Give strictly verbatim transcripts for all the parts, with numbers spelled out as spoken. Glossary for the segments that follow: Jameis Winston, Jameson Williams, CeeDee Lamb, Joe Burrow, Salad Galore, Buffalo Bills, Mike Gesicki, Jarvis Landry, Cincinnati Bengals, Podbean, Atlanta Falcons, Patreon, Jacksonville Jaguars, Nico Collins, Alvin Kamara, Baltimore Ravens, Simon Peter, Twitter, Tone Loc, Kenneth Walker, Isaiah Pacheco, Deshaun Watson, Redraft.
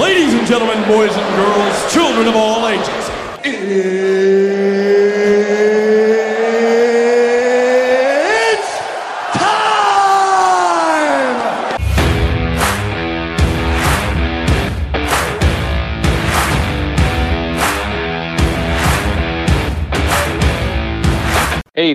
Ladies and gentlemen, boys and girls, children of all ages, it's time! Hey,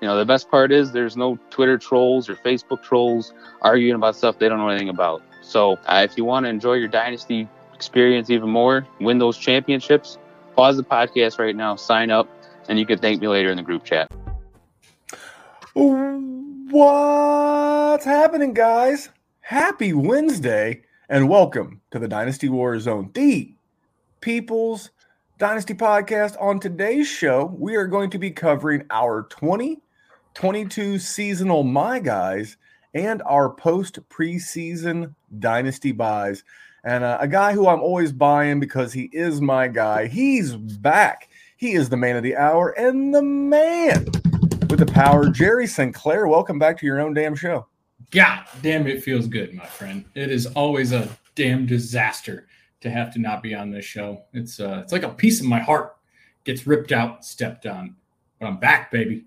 You know, the best part is there's no Twitter trolls or Facebook trolls arguing about stuff they don't know anything about. So uh, if you want to enjoy your Dynasty experience even more, win those championships, pause the podcast right now, sign up, and you can thank me later in the group chat. What's happening, guys? Happy Wednesday, and welcome to the Dynasty War Zone, the People's Dynasty Podcast. On today's show, we are going to be covering our twenty twenty-two seasonal my guys and our post preseason dynasty buys, and uh, a guy who I'm always buying because he is my guy. He's back. He is the man of the hour and the man with the power, Jerry Sinclair. Welcome back to your own damn show. God damn, it feels good, my friend. It is always a damn disaster to have to not be on this show. It's uh, it's like a piece of my heart gets ripped out, stepped on, but I'm back, baby.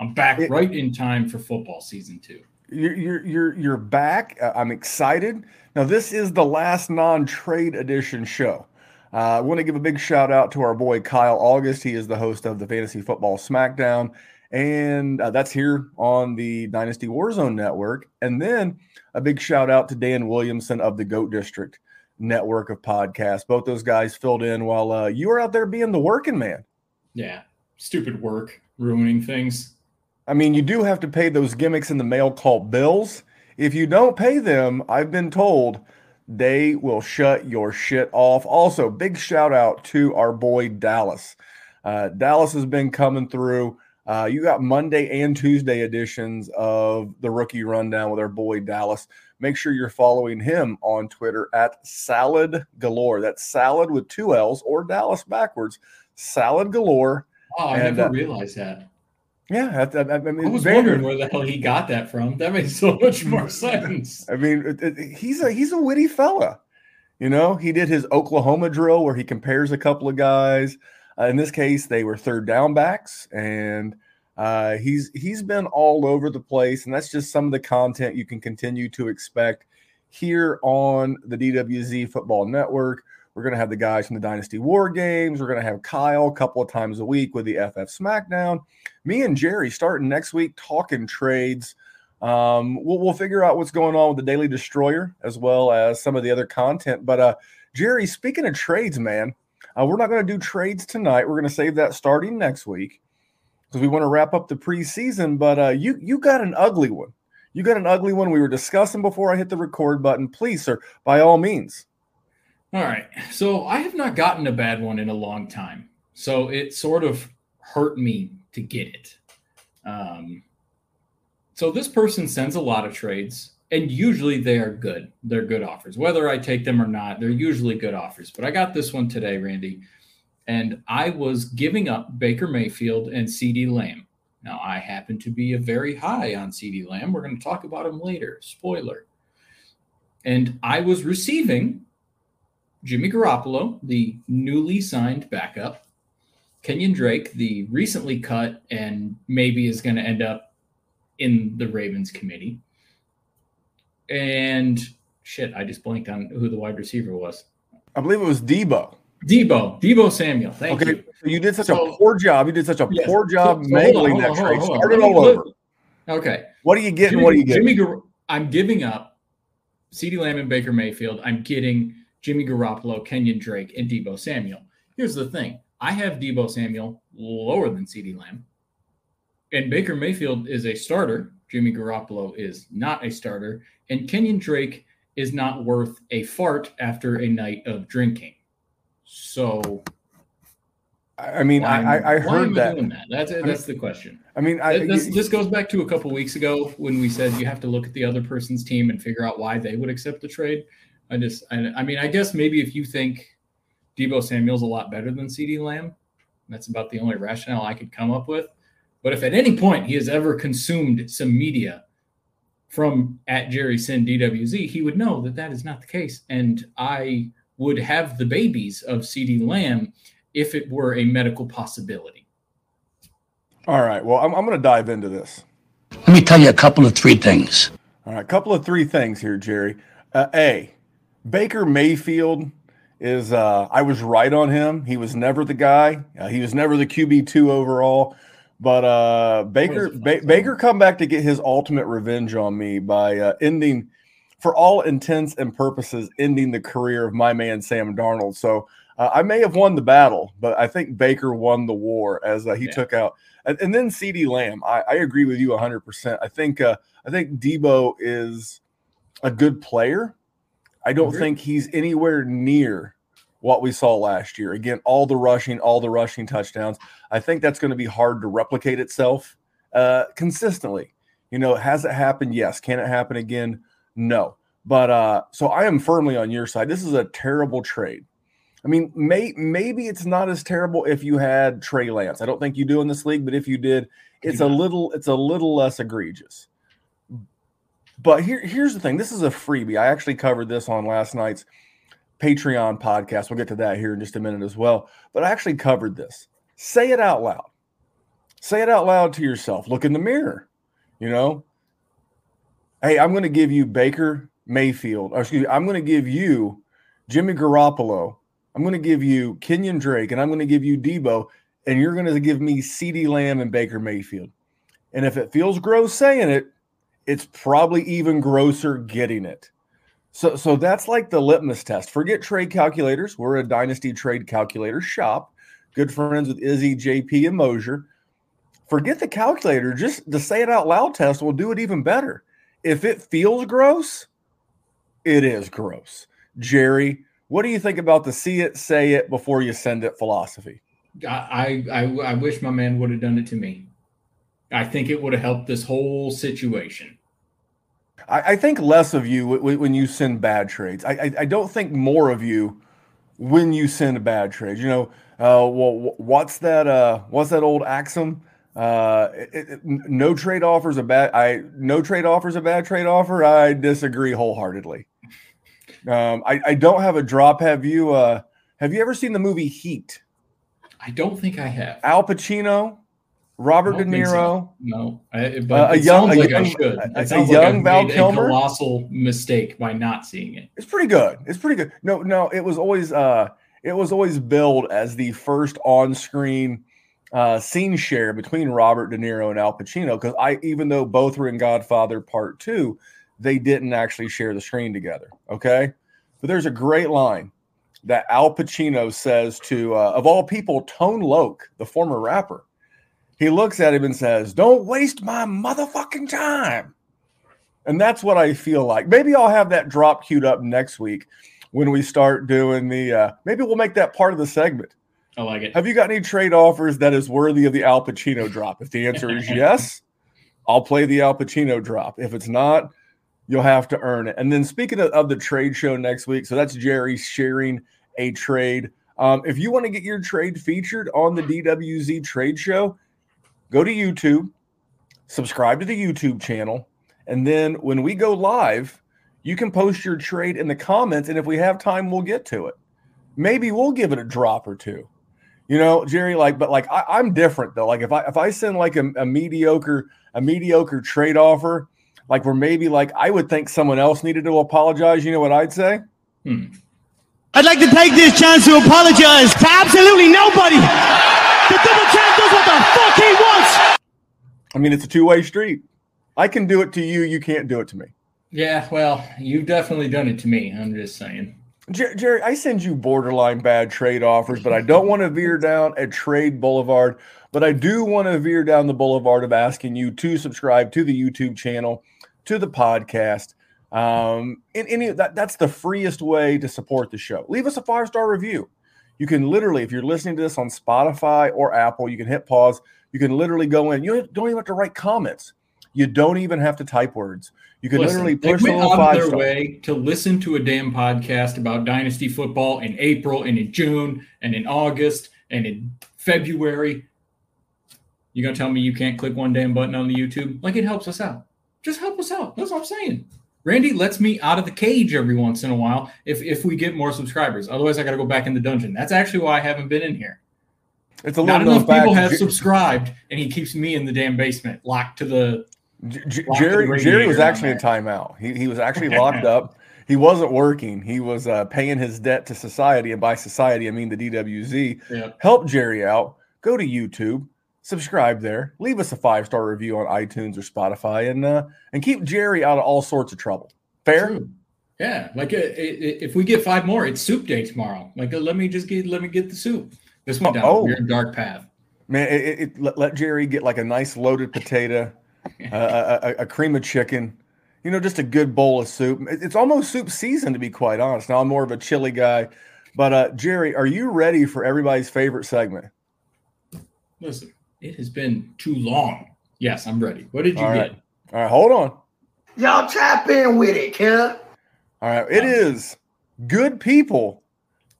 I'm back it, right in time for football season two. You're you're you're, you're back. Uh, I'm excited. Now, this is the last non-trade edition show. Uh, I want to give a big shout out to our boy Kyle August. He is the host of the Fantasy Football Smackdown, and uh, that's here on the Dynasty Warzone Network. And then a big shout out to Dan Williamson of the Goat District Network of podcasts. Both those guys filled in while uh, you were out there being the working man. Yeah, stupid work, ruining things. I mean, you do have to pay those gimmicks in the mail called bills. If you don't pay them, I've been told they will shut your shit off. Also, big shout out to our boy Dallas. Uh, Dallas has been coming through. Uh, you got Monday and Tuesday editions of the Rookie Rundown with our boy Dallas. Make sure you're following him on Twitter at Salad Galore. That's Salad with two L's or Dallas backwards. Salad Galore. Oh, I and, never uh, realized that. Yeah, I, I, I, mean, I was Vander, wondering where the hell he got that from. That makes so much more sense. I mean, it, it, he's a he's a witty fella. You know, he did his Oklahoma drill where he compares a couple of guys. Uh, in this case, they were third down backs, and uh, he's he's been all over the place. And that's just some of the content you can continue to expect here on the D W Z Football Network. We're going to have the guys from the Dynasty War Games. We're going to have Kyle a couple of times a week with the F F Smackdown. Me and Jerry starting next week talking trades. Um, we'll, we'll figure out what's going on with the Daily Destroyer as well as some of the other content. But, uh, Jerry, speaking of trades, man, uh, we're not going to do trades tonight. We're going to save that starting next week because we want to wrap up the preseason. But uh, you you got an ugly one. You got an ugly one we were discussing before I hit the record button. Please, sir, by all means. All right, so I have not gotten a bad one in a long time, so it sort of hurt me to get it. Um, so this person sends a lot of trades, And usually they are good. They're good offers. Whether I take them or not, they're usually good offers. But I got this one today, Randy, and I was giving up Baker Mayfield and CeeDee Lamb. Now, I happen to be a very high on CeeDee Lamb. We're going to talk about him later. Spoiler. And I was receiving Jimmy Garoppolo, the newly signed backup, Kenyon Drake, the recently cut and maybe is going to end up in the Ravens committee. And shit, I just blanked on who the wide receiver was. I believe it was Debo. Debo. Debo Samuel. Thank okay. you. So you did such so, a poor job. You did such a yes. poor job so, so mangling that trade. Start it all over. Okay. What are you getting? Jimmy, what are you getting? Jimmy Gar- I'm giving up CeeDee Lamb and Baker Mayfield. I'm getting Jimmy Garoppolo, Kenyon Drake, and Debo Samuel. Here's the thing. I have Debo Samuel lower than CeeDee Lamb. And Baker Mayfield is a starter. Jimmy Garoppolo is not a starter. And Kenyon Drake is not worth a fart after a night of drinking. So, I mean, why, I, I heard why am that. I doing that. That's, that's I mean, the question. I mean, I, this, this goes back to a couple weeks ago when we said you have to look at the other person's team and figure out why they would accept the trade. I just, I, I mean, I guess maybe if you think Debo Samuel's a lot better than CeeDee Lamb, that's about the only rationale I could come up with. But if at any point he has ever consumed some media from at Jerry Sin D W Z, he would know that that is not the case. And I would have the babies of CeeDee Lamb if it were a medical possibility. All right. Well, I'm, I'm going to dive into this. Let me tell you a couple of three things. All right. A couple of three things here, Jerry. Uh, a, Baker Mayfield is uh, – I was right on him. He was never the guy. Uh, he was never the Q B two overall. But uh, Baker ba- Baker come back to get his ultimate revenge on me by uh, ending, for all intents and purposes, ending the career of my man Sam Darnold. So uh, I may have won the battle, but I think Baker won the war as uh, he yeah. took out. And, and then CeeDee Lamb, I, I agree with you one hundred percent. I think uh, I think Debo is a good player. I don't mm-hmm. think he's anywhere near what we saw last year. Again, all the rushing, all the rushing touchdowns. I think that's going to be hard to replicate itself uh, consistently. You know, has it happened? Yes. Can it happen again? No. But uh, so I am firmly on your side. This is a terrible trade. I mean, may, maybe it's not as terrible if you had Trey Lance. I don't think you do in this league, but if you did, it's yeah. a little, it's a little less egregious. But here, here's the thing. This is a freebie. I actually covered this on last night's Patreon podcast. We'll get to that here in just a minute as well. But I actually covered this. Say it out loud. Say it out loud to yourself. Look in the mirror. You know, hey, I'm going to give you Baker Mayfield. Or excuse me, I'm going to give you Jimmy Garoppolo. I'm going to give you Kenyon Drake, and I'm going to give you Debo, and you're going to give me CeeDee Lamb and Baker Mayfield. And if it feels gross saying it, it's probably even grosser getting it. So so that's like the litmus test. Forget trade calculators. We're a Dynasty trade calculator shop. Good friends with Izzy, J P, and Mosier. Forget the calculator. Just the say it out loud test will do it even better. If it feels gross, it is gross. Jerry, what do you think about the see it, say it before you send it philosophy? I, I, I wish my man would have done it to me. I think it would have helped this whole situation. I think less of you when you send bad trades. I, I, I don't think more of you when you send a bad trade. You know, uh, well, what's that? Uh, what's that old axiom? Uh, it, it, no trade offers a bad. I no trade offers a bad trade offer. I disagree wholeheartedly. Um, I, I don't have a drop. Have you? Uh, have you ever seen the movie Heat? I don't think I have. Al Pacino. Robert De Niro, so. no, I, but uh, a young, a like young, I should. It a, sounds a young like Val made Kilmer. A colossal mistake by not seeing it. It's pretty good. It's pretty good. No, no, it was always, uh, it was always billed as the first on-screen uh, scene share between Robert De Niro and Al Pacino. Because I, even though both were in Godfather Part Two, they didn't actually share the screen together. Okay, but there's a great line that Al Pacino says to, uh, of all people, Tone Loc, the former rapper. He looks at him and says, "Don't waste my motherfucking time." And that's what I feel like. Maybe I'll have that drop queued up next week when we start doing the uh, – maybe we'll make that part of the segment. I like it. Have you got any trade offers that is worthy of the Al Pacino drop? If the answer is yes, I'll play the Al Pacino drop. If it's not, You'll have to earn it. And then speaking of, of the trade show next week, so that's Jerry sharing a trade. Um, if you want to get your trade featured on the D W Z trade show, go to YouTube, subscribe to the YouTube channel, and then when we go live, you can post your trade in the comments, and if we have time, we'll get to it. Maybe we'll give it a drop or two. You know, Jerry, like, but like I, I'm different though. Like if I if I send like a, a mediocre, a mediocre trade offer, like where maybe like I would think someone else needed to apologize, you know what I'd say? Hmm. I'd like to take this chance to apologize to absolutely nobody. The double champ does what the fuck he wants. I mean, it's a two-way street. I can do it to you. You can't do it to me. Yeah, well, you've definitely done it to me. I'm just saying. Jer- Jerry, I send you borderline bad trade offers, but I don't want to veer down a trade boulevard. But I do want to veer down the boulevard of asking you to subscribe to the YouTube channel, to the podcast. Um, and, and that, that's the freest way to support the show. Leave us a five-star review. You can literally, if you're listening to this on Spotify or Apple, you can hit pause. You can literally go in. You don't even have to write comments. You don't even have to type words. You can listen, literally push the little five-star. They went out of their way to listen to a damn podcast about Dynasty football in April and in June and in August and in February. You going to tell me you can't click one damn button on the YouTube? Like, it helps us out. Just help us out. That's what I'm saying. Randy lets me out of the cage every once in a while if, if we get more subscribers. Otherwise, I got to go back in the dungeon. That's actually why I haven't been in here. It's a Not enough people have Jer- subscribed, and he keeps me in the damn basement, locked to the Jer- locked Jerry, to the Jerry was actually in timeout. He, he was actually locked up. He wasn't working. He was uh, paying his debt to society, and by society, I mean the D W Z. Yeah. Help Jerry out. Go to YouTube. Subscribe there. Leave us a five-star review on iTunes or Spotify, and uh, and keep Jerry out of all sorts of trouble. Fair? True. Yeah. Like uh, if we get five more, it's soup day tomorrow. Like uh, let me just get let me get the soup. This one down. Oh, we're in dark path. Man, it, it, let, let Jerry get like a nice loaded potato, uh, a, a, a cream of chicken. You know, just a good bowl of soup. It's almost soup season, to be quite honest. Now I'm more of a chili guy, but uh, Jerry, are you ready for everybody's favorite segment? Listen. It has been too long. Yes, I'm ready. What did you All right. get? All right, hold on. Y'all tap in with it, kid. All right, it um, is good people,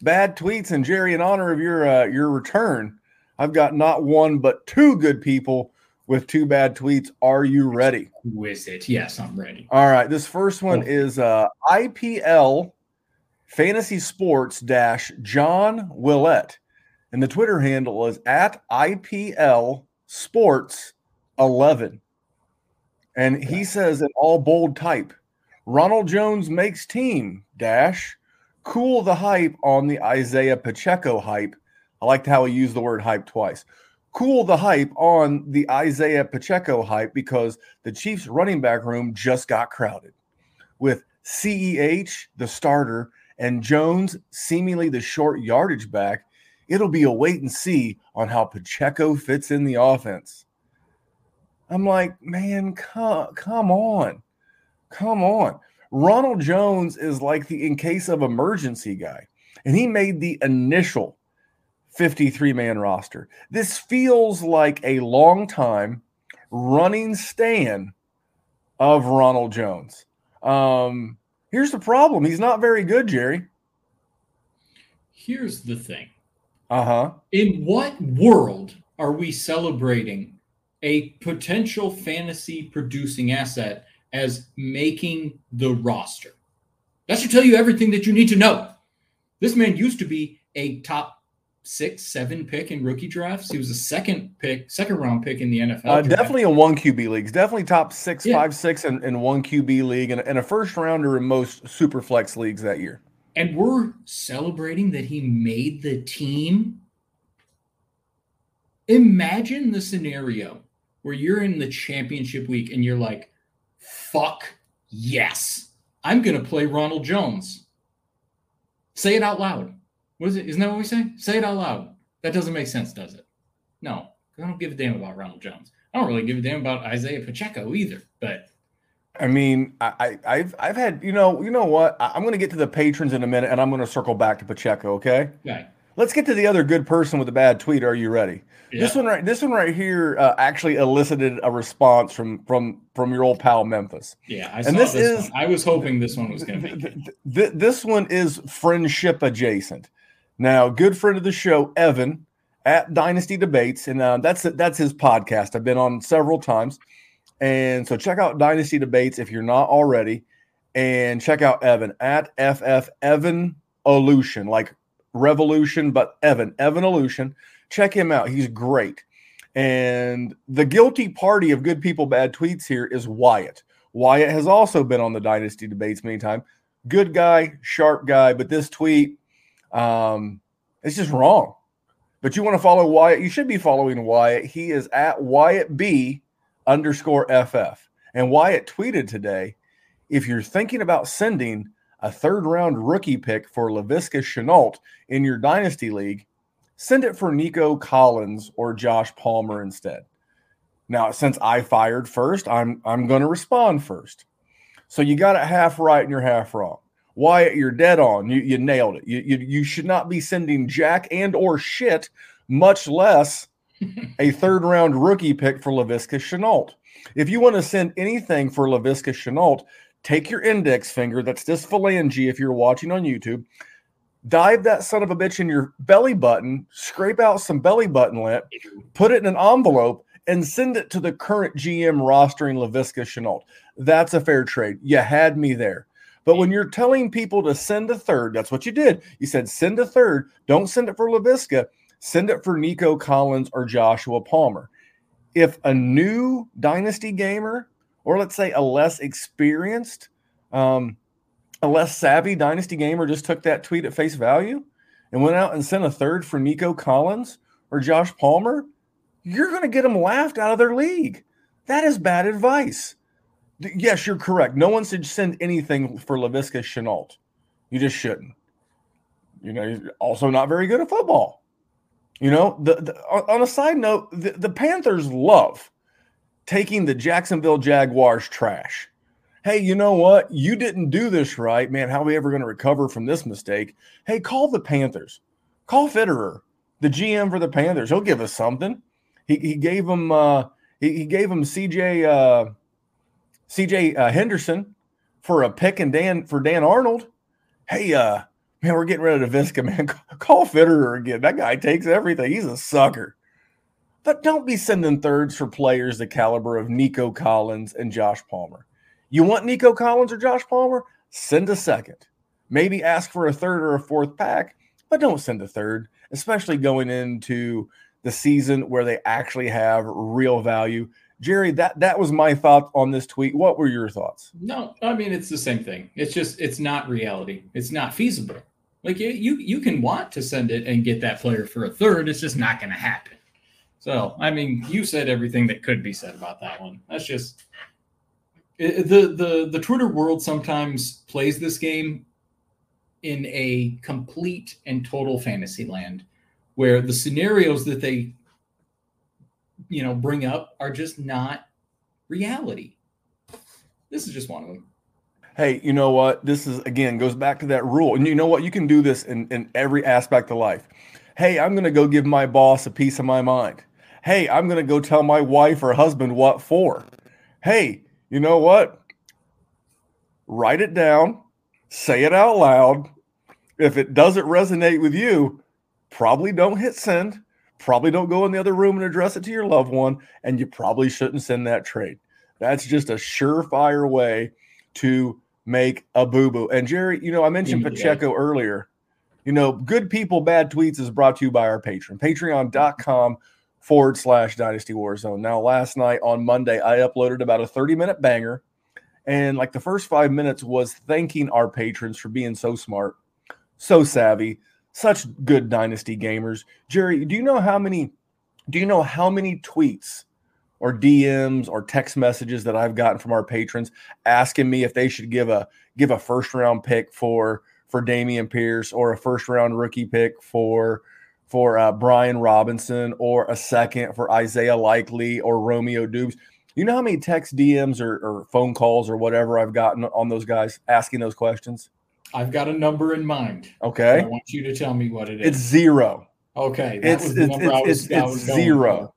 bad tweets, and Jerry, in honor of your uh, your return, I've got not one but two good people with two bad tweets. Are you ready? Who is it? Yes, I'm ready. All right, this first one oh. is uh, I P L Fantasy Sports dash John Willett. And the Twitter handle is at I P L Sports eleven. And he says in all bold type, Ronald Jones makes team, dash, cool the hype on the Isaiah Pacheco hype. I liked how he used the word hype twice. Cool the hype on the Isaiah Pacheco hype because the Chiefs running back room just got crowded. With C E H, the starter, and Jones, seemingly the short yardage back, it'll be a wait and see on how Pacheco fits in the offense. I'm like, man, come, come on. Come on. Ronald Jones is like the in case of emergency guy, and he made the initial fifty-three man roster. This feels like a long time running stand of Ronald Jones. Um, here's the problem. He's not very good, Jerry. Here's the thing. Uh-huh. In what world are we celebrating a potential fantasy producing asset as making the roster? That should tell you everything that you need to know. This man used to be a top six, seven pick in rookie drafts. He was a second pick, second round pick in the N F L. Uh, definitely in one Q B leagues. Definitely top six, yeah. five, six, and, and one Q B league, and, and a first rounder in most super flex leagues that year. And we're celebrating that he made the team. Imagine the scenario where you're in the championship week and you're like, fuck yes, I'm going to play Ronald Jones. Say it out loud. What is it? Isn't that what we say? Say it out loud. That doesn't make sense, does it? No, I don't give a damn about Ronald Jones. I don't really give a damn about Isaiah Pacheco either, but... I mean, I, I, I've I've had, you know, you know what? I, I'm going to get to the patrons in a minute, and I'm going to circle back to Pacheco, okay? Right. Let's get to the other good person with a bad tweet. Are you ready? Yeah. This one right. This one right here uh, actually elicited a response from from from your old pal Memphis. Yeah, I and saw this. this is, one. I was hoping this one was going to make it. Th- this one is friendship adjacent. Now, good friend of the show, Evan at Dynasty Debates, and uh, that's that's his podcast. I've been on several times, and so check out Dynasty Debates if you're not already, and check out Evan at F F Evan Olution, like Revolution, but Evan, Evan Olution. Check him out. He's great. And the guilty party of good people, bad tweets here is Wyatt. Wyatt has also been on the Dynasty Debates many times. Good guy, sharp guy, but this tweet, um, it's just wrong. But you want to follow Wyatt, you should be following Wyatt. He is at WyattB underscore F F. And Wyatt tweeted today, if you're thinking about sending a third-round rookie pick for Laviska Shenault in your Dynasty League, send it for Nico Collins or Josh Palmer instead. Now, since I fired first, I'm I'm going to respond first. So you got it half right and you're half wrong. Wyatt, you're dead on. You you nailed it. You you, you should not be sending jack and or shit, much less a third-round rookie pick for Laviska Shenault. If you want to send anything for Laviska Shenault, take your index finger, that's this phalange if you're watching on YouTube, dive that son of a bitch in your belly button, scrape out some belly button lint, put it in an envelope, and send it to the current G M rostering Laviska Shenault. That's a fair trade. You had me there. But when you're telling people to send a third, that's what you did. You said send a third. Don't send it for Laviska. Send it for Nico Collins or Joshua Palmer. If a new Dynasty gamer, or let's say a less experienced, um, a less savvy Dynasty gamer just took that tweet at face value and went out and sent a third for Nico Collins or Josh Palmer, you're going to get them laughed out of their league. That is bad advice. Yes, you're correct. No one should send anything for Laviska Shenault. You just shouldn't. You know, you're also not very good at football. You know, the, the, on a side note, the, the Panthers love taking the Jacksonville Jaguars trash. Hey, you know what? You didn't do this right. Man, how are we ever going to recover from this mistake? Hey, call the Panthers. Call Fitterer, the G M for the Panthers. He'll give us something. He he gave him uh, he, he gave him C J uh, C J uh, Henderson for a pick and Dan for Dan Arnold. Hey, uh, man, we're getting rid of Laviska, man. Call Fitterer again. That guy takes everything. He's a sucker. But don't be sending thirds for players the caliber of Nico Collins and Josh Palmer. You want Nico Collins or Josh Palmer? Send a second. Maybe ask for a third or a fourth pack, but don't send a third, especially going into the season where they actually have real value. Jerry, that, that was my thought on this tweet. What were your thoughts? No, I mean, it's the same thing. It's just it's not reality. It's not feasible. Like you, you, you can want to send it and get that player for a third. It's just not going to happen. So, I mean, you said everything that could be said about that one. That's just it, the the the Twitter world sometimes plays this game in a complete and total fantasy land where the scenarios that they, you know, bring up are just not reality. This is just one of them. Hey, you know what? This is, again, goes back to that rule. And you know what? You can do this in, in every aspect of life. Hey, I'm going to go give my boss a piece of my mind. Hey, I'm going to go tell my wife or husband what for. Hey, you know what? Write it down. Say it out loud. If it doesn't resonate with you, probably don't hit send. Probably don't go in the other room and address it to your loved one. And you probably shouldn't send that trade. That's just a surefire way to make a boo-boo. And Jerry, you know, I mentioned Pacheco earlier. You know, Good People, Bad Tweets is brought to you by our patron, patreon.com forward slash Dynasty Warzone. Now, last night on Monday, I uploaded about a thirty-minute banger, and like the first five minutes was thanking our patrons for being so smart, so savvy, such good Dynasty gamers. Jerry, do you know how many, do you know how many tweets or D Ms or text messages that I've gotten from our patrons asking me if they should give a give a first-round pick for – for Damien Pierce or a first-round rookie pick for for uh, Brian Robinson or a second for Isaiah Likely or Romeo Dubes? You know how many text D Ms or, or phone calls or whatever I've gotten on those guys asking those questions? I've got a number in mind. Okay. I want you to tell me what it is. It's zero. Okay. That it's, was the number it's, I was, it's, I was it's going zero. For.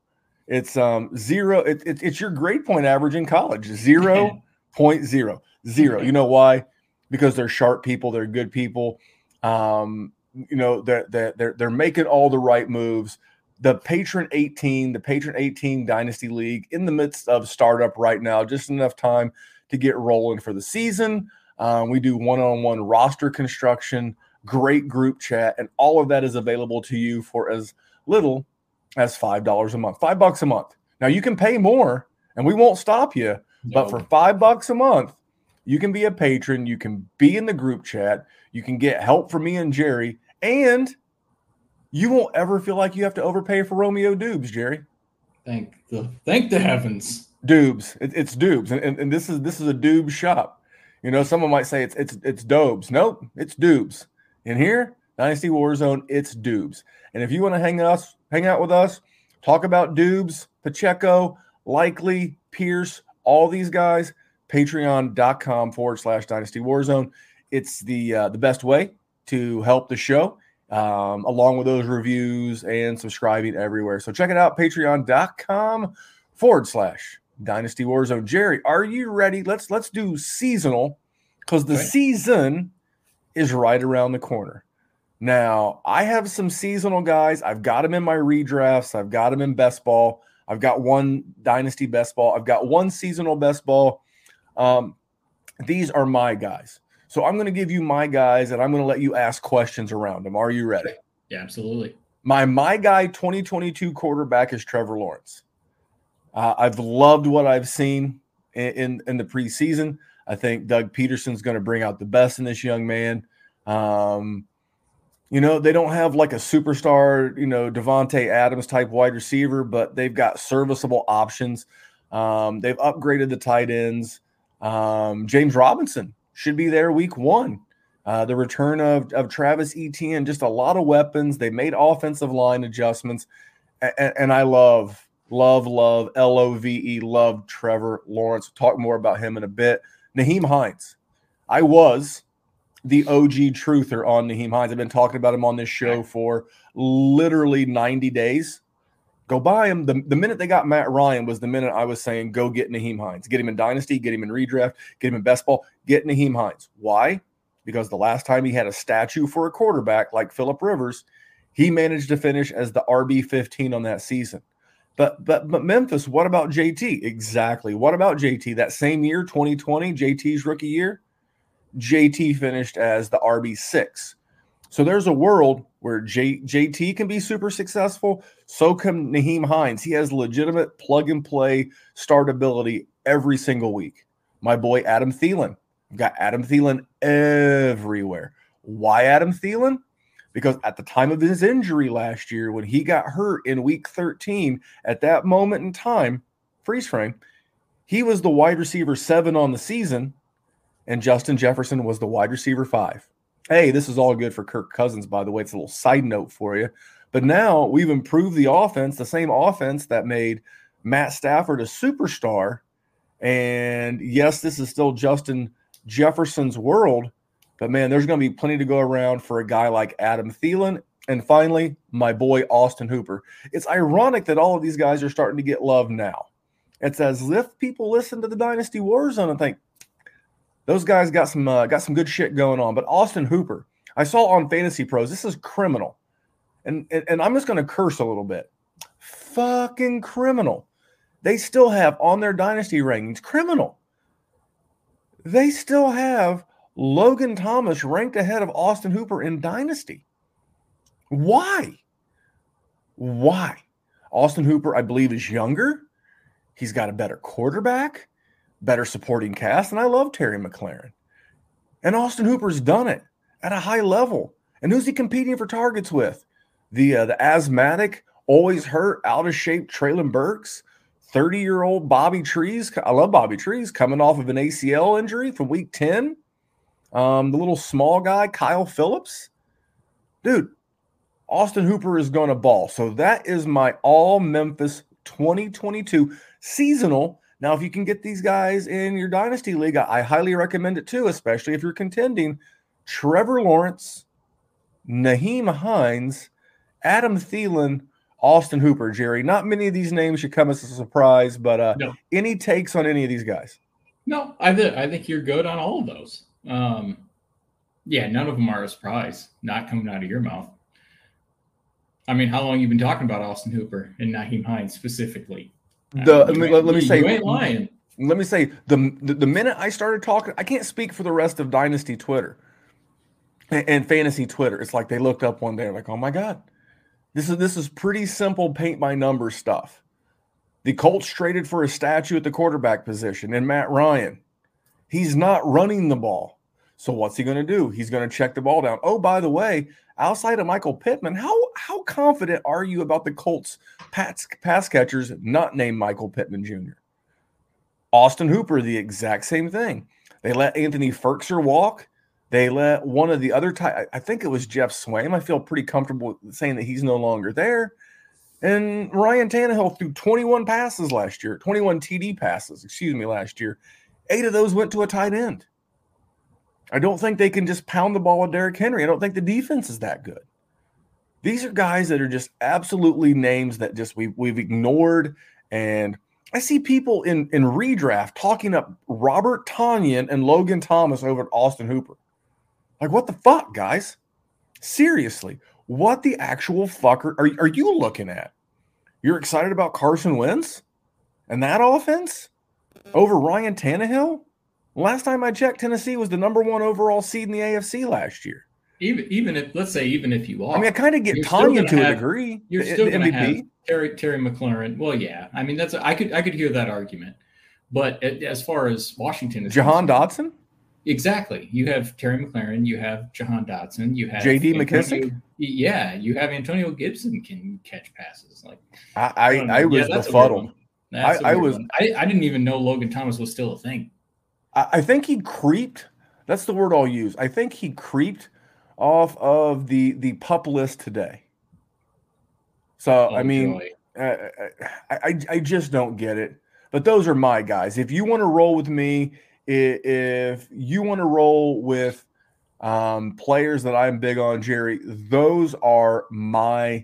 It's um zero. It, it, it's your grade point average in college. Zero point zero zero. You know why? Because they're sharp people. They're good people. Um, you know they're they're they're making all the right moves. The Patron eighteen, the Patron eighteen Dynasty League, in the midst of startup right now. Just enough time to get rolling for the season. Um, we do one-on-one roster construction, great group chat, and all of that is available to you for as little as five dollars a month, five bucks a month. Now you can pay more and we won't stop you, no. But for five bucks a month, you can be a patron. You can be in the group chat. You can get help from me and Jerry, and you won't ever feel like you have to overpay for Romeo Doubs, Jerry. Thank the, thank the heavens. Doubs. It, it's Doubs. And, and, and this is, this is a Doubs shop. You know, someone might say it's, it's, it's Doubs. Nope. It's Doubs. In here, Dynasty Warzone, it's Doubs. And if you want to hang us, hang out with us, talk about Doubs, Pacheco, Likely, Pierce, all these guys, patreon.com forward slash Dynasty Warzone. It's the uh, the best way to help the show, um, along with those reviews and subscribing everywhere. So check it out, patreon.com forward slash Dynasty Warzone. Jerry, are you ready? Let's let's do seasonal, because the okay. season is right around the corner. Now, I have some seasonal guys. I've got them in my redrafts. I've got them in best ball. I've got one dynasty best ball. I've got one seasonal best ball. Um, these are my guys. So I'm going to give you my guys, and I'm going to let you ask questions around them. Are you ready? Yeah, absolutely. My my guy twenty twenty-two quarterback is Trevor Lawrence. Uh, I've loved what I've seen in, in, in the preseason. I think Doug Peterson's going to bring out the best in this young man. Um You know, they don't have like a superstar, you know, Devontae Adams type wide receiver, but they've got serviceable options. Um, they've upgraded the tight ends. Um, James Robinson should be there week one. Uh, the return of, of Travis Etienne, just a lot of weapons. They made offensive line adjustments. And, and I love, love, love, L O V E, love Trevor Lawrence. We'll talk more about him in a bit. Naheem Hines. I was the O G truther on Naheem Hines. I've been talking about him on this show for literally ninety days. Go buy him. The, the minute they got Matt Ryan was the minute I was saying, go get Naheem Hines. Get him in Dynasty, get him in Redraft, get him in Best Ball, get Naheem Hines. Why? Because the last time he had a statue for a quarterback like Phillip Rivers, he managed to finish as the R B fifteen on that season. But, but, but Memphis, what about J T? Exactly. What about J T? That same year, twenty twenty, J T's rookie year, J T finished as the R B six. So there's a world where J- JT can be super successful. So can Naheem Hines. He has legitimate plug-and-play startability every single week. My boy Adam Thielen. I've got Adam Thielen everywhere. Why Adam Thielen? Because at the time of his injury last year, when he got hurt in week thirteen, at that moment in time, freeze frame, he was the wide receiver seven on the season, and Justin Jefferson was the wide receiver five. Hey, this is all good for Kirk Cousins, by the way. It's a little side note for you. But now we've improved the offense, the same offense that made Matt Stafford a superstar. And yes, this is still Justin Jefferson's world. But, man, there's going to be plenty to go around for a guy like Adam Thielen. And finally, my boy Austin Hooper. It's ironic that all of these guys are starting to get love now. It's as if people listen to the Dynasty Warzone and think, those guys got some uh, got some good shit going on. But Austin Hooper, I saw on Fantasy Pros, this is criminal. And, and, and I'm just going to curse a little bit. Fucking criminal. They still have on their dynasty rankings, criminal. They still have Logan Thomas ranked ahead of Austin Hooper in Dynasty. Why? Why? Austin Hooper, I believe, is younger. He's got a better quarterback, better supporting cast, and I love Terry McLaurin. And Austin Hooper's done it at a high level. And who's he competing for targets with? The uh, the asthmatic, always hurt, out of shape Treylon Burks, thirty-year-old Bobby Trees. I love Bobby Trees, coming off of an A C L injury from week ten. Um, the little small guy, Kyle Phillips. Dude, Austin Hooper is going to ball. So that is my all-Memphis twenty twenty-two seasonal. Now, if you can get these guys in your Dynasty League, I highly recommend it too, especially if you're contending. Trevor Lawrence, Nyheim Hines, Adam Thielen, Austin Hooper. Jerry, not many of these names should come as a surprise, but uh, no. Any takes on any of these guys? No, I, th- I think you're good on all of those. Um, yeah, none of them are a surprise, not coming out of your mouth. I mean, how long have you been talking about Austin Hooper and Nyheim Hines specifically? The, I mean, let, let me you say, you ain't lying. Let me say, the, the the minute I started talking, I can't speak for the rest of Dynasty Twitter and, and Fantasy Twitter. It's like they looked up one day, like, oh my God, this is this is pretty simple paint by numbers stuff. The Colts traded for a statue at the quarterback position, and Matt Ryan, he's not running the ball. So what's he going to do? He's going to check the ball down. Oh, by the way, outside of Michael Pittman, how how confident are you about the Colts' pass, pass catchers not named Michael Pittman Junior? Austin Hooper, the exact same thing. They let Anthony Firkser walk. They let one of the other ty- – I think it was Jeff Swaim. I feel pretty comfortable saying that he's no longer there. And Ryan Tannehill threw twenty-one passes last year, twenty-one T D passes, excuse me, last year. Eight of those went to a tight end. I don't think they can just pound the ball with Derrick Henry. I don't think the defense is that good. These are guys that are just absolutely names that just we've, we've ignored. And I see people in, in redraft talking up Robert Tonyan and Logan Thomas over at Austin Hooper. Like, what the fuck, guys? Seriously, what the actual fucker are, are you looking at? You're excited about Carson Wentz and that offense over Ryan Tannehill? Last time I checked, Tennessee was the number one overall seed in the A F C last year. Even even if, let's say, even if you are. I mean, I kind of get Tanya to have, a degree. You're the, still going to have Terry, Terry McLaurin. Well, yeah. I mean, that's a, I could I could hear that argument. But as far as Washington is Jahan Dotson? Exactly. You have Terry McLaurin. You have Jahan Dotson. You have J D. McKissick. Yeah. You have Antonio Gibson can catch passes. Like I, I, I, I was yeah, befuddled. I, I was. I, I didn't even know Logan Thomas was still a thing. I think he creeped. That's the word I'll use. I think he creeped off of the, the PUP list today. So, oh, I mean, I, I I just don't get it. But those are my guys. If you want to roll with me, if you want to roll with um, players that I'm big on, Jerry, those are my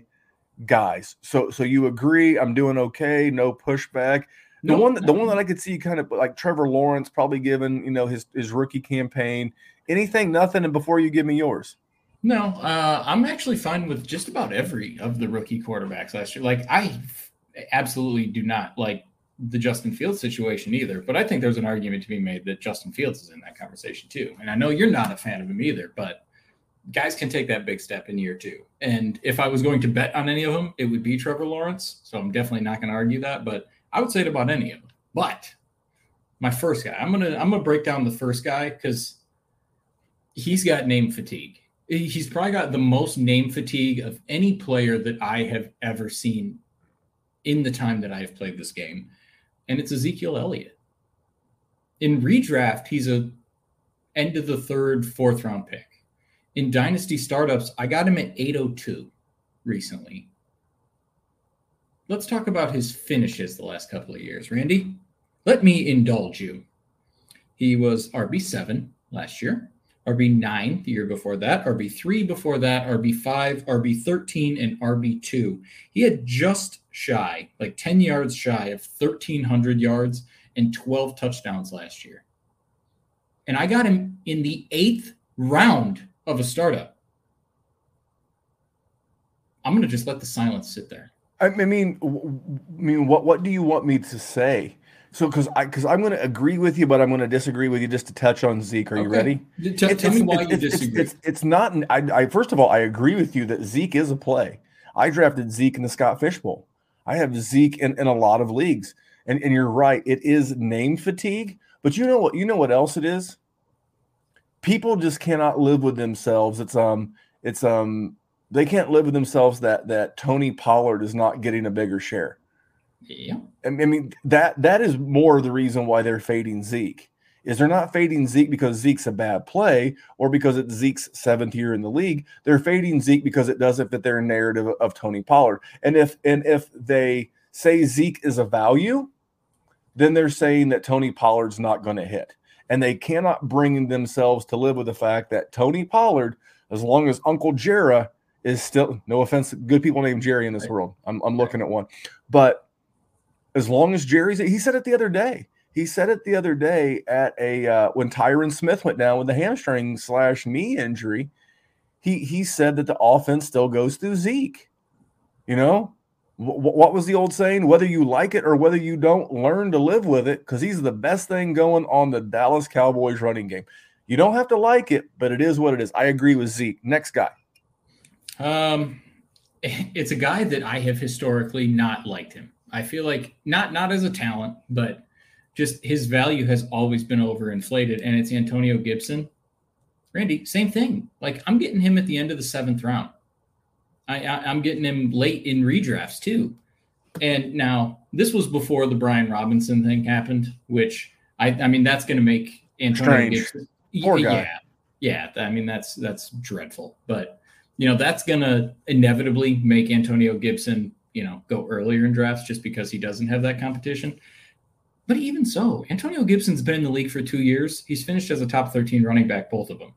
guys. So, so you agree I'm doing okay, no pushback. The nope. one, that, the one that I could see, kind of like Trevor Lawrence, probably given you know his, his rookie campaign, anything, nothing, and before you give me yours. No, uh, I'm actually fine with just about every of the rookie quarterbacks last year. Like I absolutely do not like the Justin Fields situation either, but I think there's an argument to be made that Justin Fields is in that conversation too. And I know you're not a fan of him either, but guys can take that big step in year two. And if I was going to bet on any of them, it would be Trevor Lawrence. So I'm definitely not going to argue that, but I would say it about any of them, but my first guy, I'm going to, I'm going to break down the first guy because he's got name fatigue. He's probably got the most name fatigue of any player that I have ever seen in the time that I have played this game. And it's Ezekiel Elliott. In redraft, he's a end of the third, fourth round pick. In dynasty startups, I got him at eight oh two recently. Let's talk about his finishes the last couple of years. Randy, let me indulge you. He was R B seven last year, R B nine the year before that, R B three before that, R B five, R B thirteen, and R B two. He had just shy, like ten yards shy of thirteen hundred yards and twelve touchdowns last year. And I got him in the eighth round of a startup. I'm going to just let the silence sit there. I mean, I mean, what what do you want me to say? So, because I because I'm going to agree with you, but I'm going to disagree with you just to touch on Zeke. Are you okay. ready? Tell, it, tell me why it, you disagree. It's, it's, it's not. I, I first of all, I agree with you that Zeke is a play. I drafted Zeke in the Scott Fish Bowl. I have Zeke in, in a lot of leagues, and and you're right. It is name fatigue, but you know what? You know what else it is? People just cannot live with themselves. It's um. It's um. They can't live with themselves that that Tony Pollard is not getting a bigger share. Yeah, I mean that that is more the reason why they're fading Zeke. Is they're not fading Zeke because Zeke's a bad play or because it's Zeke's seventh year in the league. They're fading Zeke because it doesn't fit their narrative of Tony Pollard. And if and if they say Zeke is a value, then they're saying that Tony Pollard's not going to hit. and they cannot bring themselves to live with the fact that Tony Pollard, as long as Uncle Jerry is still, no offense, good people named Jerry in this world. I'm, I'm looking at one. But as long as Jerry's, he said it the other day. He said it the other day at a uh, when Tyron Smith went down with a hamstring slash knee injury. He he said that the offense still goes through Zeke. You know, w- what was the old saying? Whether you like it or whether you don't, learn to live with it, because he's the best thing going on the Dallas Cowboys running game. You don't have to like it, but it is what it is. I agree with Zeke. Next guy. Um, it's a guy that I have historically not liked him. I feel like not not as a talent, but just his value has always been overinflated, and it's Antonio Gibson. Randy, same thing. Like, I'm getting him at the end of the seventh round. I, I, I'm getting him late in redrafts, too. And now, this was before the Brian Robinson thing happened, which, I, I mean, that's going to make Antonio Strange. Gibson. Poor guy. Yeah, yeah. I mean, that's that's dreadful. But, you know, that's going to inevitably make Antonio Gibson, you know, go earlier in drafts just because he doesn't have that competition. But even so, Antonio Gibson's been in the league for two years. He's finished as a top thirteen running back, both of them.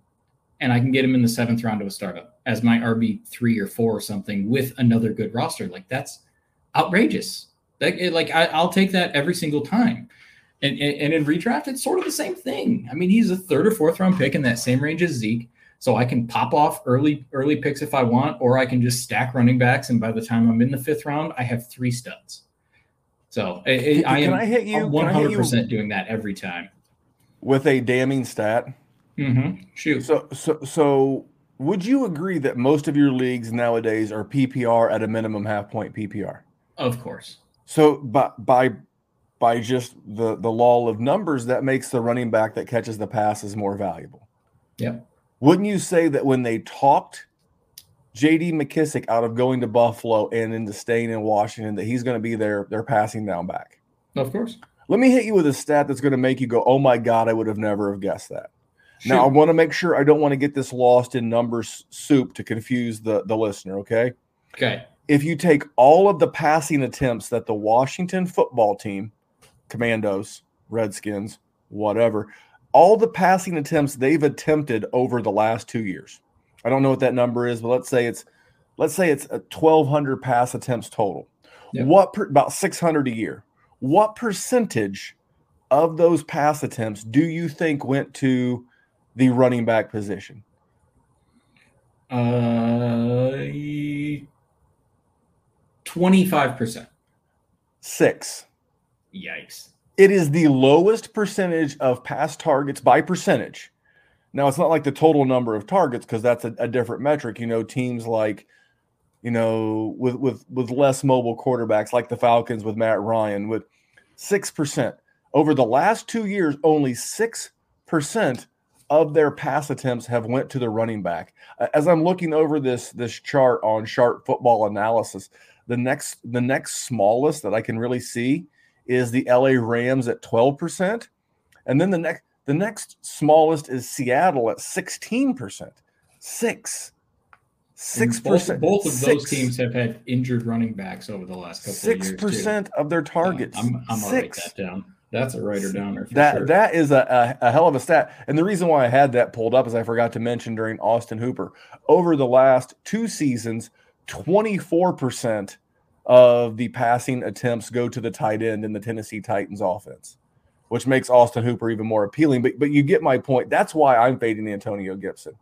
And I can get him in the seventh round of a startup as my R B three or four or something with another good roster. Like, that's outrageous. That, it, like, I, I'll take that every single time. And, and, and in redraft, it's sort of the same thing. I mean, he's a third or fourth round pick in that same range as Zeke. So I can pop off early, early picks if I want, or I can just stack running backs. And by the time I'm in the fifth round, I have three studs. So I, I, I am I hit you? one hundred percent hit you doing that every time. With a damning stat? Mm-hmm. Shoot. So, so, so would you agree that most of your leagues nowadays are P P R at a minimum half-point P P R? Of course. So by by by just the, the law of numbers, that makes the running back that catches the passes more valuable. Yeah. Wouldn't you say that when they talked J D McKissic out of going to Buffalo and into staying in Washington, that he's going to be their, their passing down back? Of course. Let me hit you with a stat that's going to make you go, oh, my God, I would have never have guessed that. Shoot. Now, I want to make sure I don't want to get this lost in numbers soup to confuse the, the listener, okay? Okay. If you take all of the passing attempts that the Washington football team, Commandos, Redskins, whatever, all the passing attempts they've attempted over the last two years. I don't know what that number is, but let's say it's let's say it's a twelve hundred pass attempts total. Yep. What per, about six hundred a year? What percentage of those pass attempts do you think went to the running back position? Uh, twenty-five percent. Six. Yikes! It is the lowest percentage of pass targets by percentage. Now, it's not like the total number of targets, because that's a, a different metric. You know, teams like, you know, with, with, with less mobile quarterbacks, like the Falcons with Matt Ryan, with six percent. Over the last two years, only six percent of their pass attempts have went to the running back. As I'm looking over this, this chart on Sharp Football Analysis, the next, the next smallest that I can really see is the L A Rams at twelve percent. And then the next... The next smallest is Seattle at sixteen percent. Six. Six percent. Both, both of Six. those teams have had injured running backs over the last couple Six of years. Six percent of their targets. Uh, I'm, I'm going to write that down. That's a writer downer. That, sure. That is a, a, a hell of a stat. And the reason why I had that pulled up is I forgot to mention during Austin Hooper, over the last two seasons, twenty-four percent of the passing attempts go to the tight end in the Tennessee Titans offense, which makes Austin Hooper even more appealing. But but you get my point. That's why I'm fading Antonio Gibson.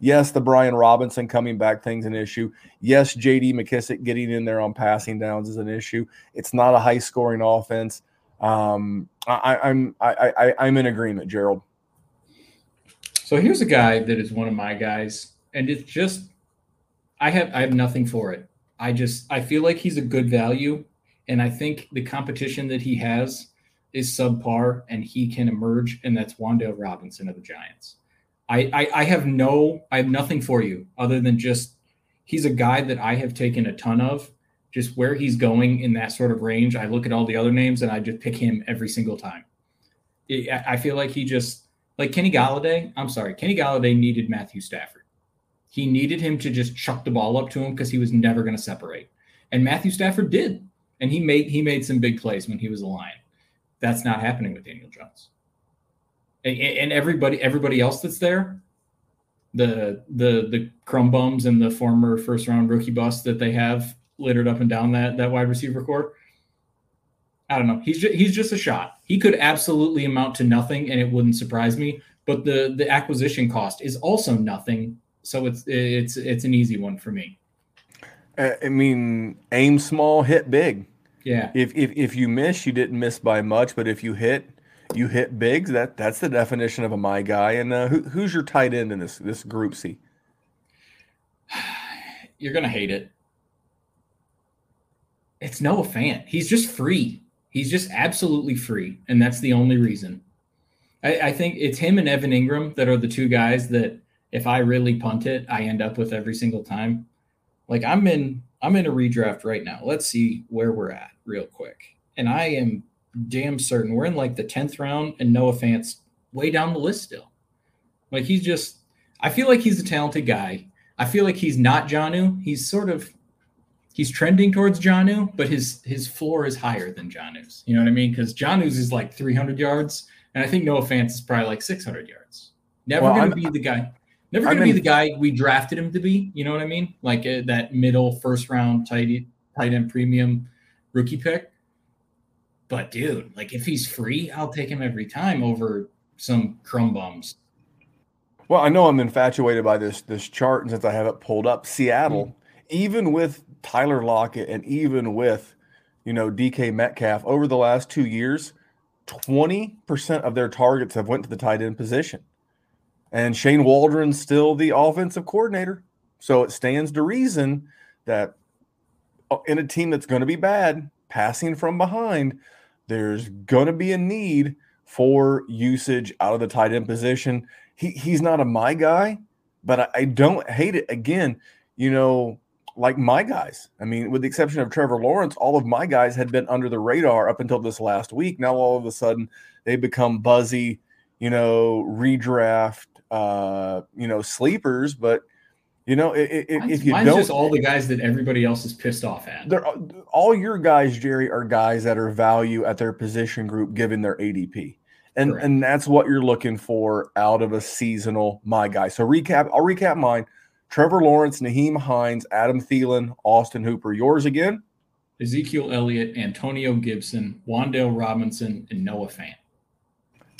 Yes, the Brian Robinson coming back thing's an issue. Yes, J D McKissic getting in there on passing downs is an issue. It's not a high-scoring offense. Um, I, I'm I, I, I'm in agreement, Gerald. So here's a guy that is one of my guys, and it's just I have I have nothing for it. I just I feel like he's a good value, and I think the competition that he has is subpar, and he can emerge, and that's Wan'Dale Robinson of the Giants. I, I I have no, I have nothing for you other than just he's a guy that I have taken a ton of, just where he's going in that sort of range. I look at all the other names, and I just pick him every single time. It, I feel like he just, like Kenny Galladay, I'm sorry, Kenny Galladay needed Matthew Stafford. He needed him to just chuck the ball up to him because he was never going to separate. And Matthew Stafford did, and he made he made some big plays when he was a Lion. That's not happening with Daniel Jones. and, and everybody everybody else that's there, the the the crumb bums and the former first round rookie bust that they have littered up and down that that wide receiver core. I don't know. He's just, he's just a shot. He could absolutely amount to nothing, and it wouldn't surprise me. But the the acquisition cost is also nothing, so it's it's it's an easy one for me. I mean, aim small, hit big. Yeah. If if if you miss, you didn't miss by much, but if you hit, you hit big. That that's the definition of a my guy. And uh, who, who's your tight end in this this group C? You're gonna hate it. It's Noah Fant. He's just free. He's just absolutely free, and that's the only reason. I, I think it's him and Evan Ingram that are the two guys that if I really punt it, I end up with every single time. Like I'm in, I'm in a redraft right now. Let's see where we're at real quick. And I am damn certain we're in like the tenth round, and Noah Fant's way down the list still. Like he's just, I feel like he's a talented guy. I feel like he's not Jonnu. He's sort of, he's trending towards Jonnu, but his his floor is higher than Jonnu's. You know what I mean? Because Jonnu's is like three hundred yards, and I think Noah Fant's is probably like six hundred yards. Never well, going to be the guy. Never going to be the guy we drafted him to be. You know what I mean? Like uh, that middle first round tight, tight end premium rookie pick. But, dude, like if he's free, I'll take him every time over some crumb bums. Well, I know I'm infatuated by this, this chart, and since I have it pulled up, Seattle, mm-hmm. even with Tyler Lockett and even with, you know, D K Metcalf, over the last two years, twenty percent of their targets have went to the tight end position. And Shane Waldron's still the offensive coordinator. So it stands to reason that in a team that's going to be bad, passing from behind, there's going to be a need for usage out of the tight end position. He He's not a my guy, but I, I don't hate it. Again, you know, like my guys. I mean, with the exception of Trevor Lawrence, all of my guys had been under the radar up until this last week. Now all of a sudden they become buzzy, you know, redraft, uh, you know, sleepers, but you know, it, it, mine's, if you mine's don't, just all the guys that everybody else is pissed off at. All your guys, Jerry, are guys that are value at their position group given their A D P, and correct. And that's what you're looking for out of a seasonal my guy. So recap, I'll recap mine: Trevor Lawrence, Naheem Hines, Adam Thielen, Austin Hooper. Yours again: Ezekiel Elliott, Antonio Gibson, Wan'Dale Robinson, and Noah Fant.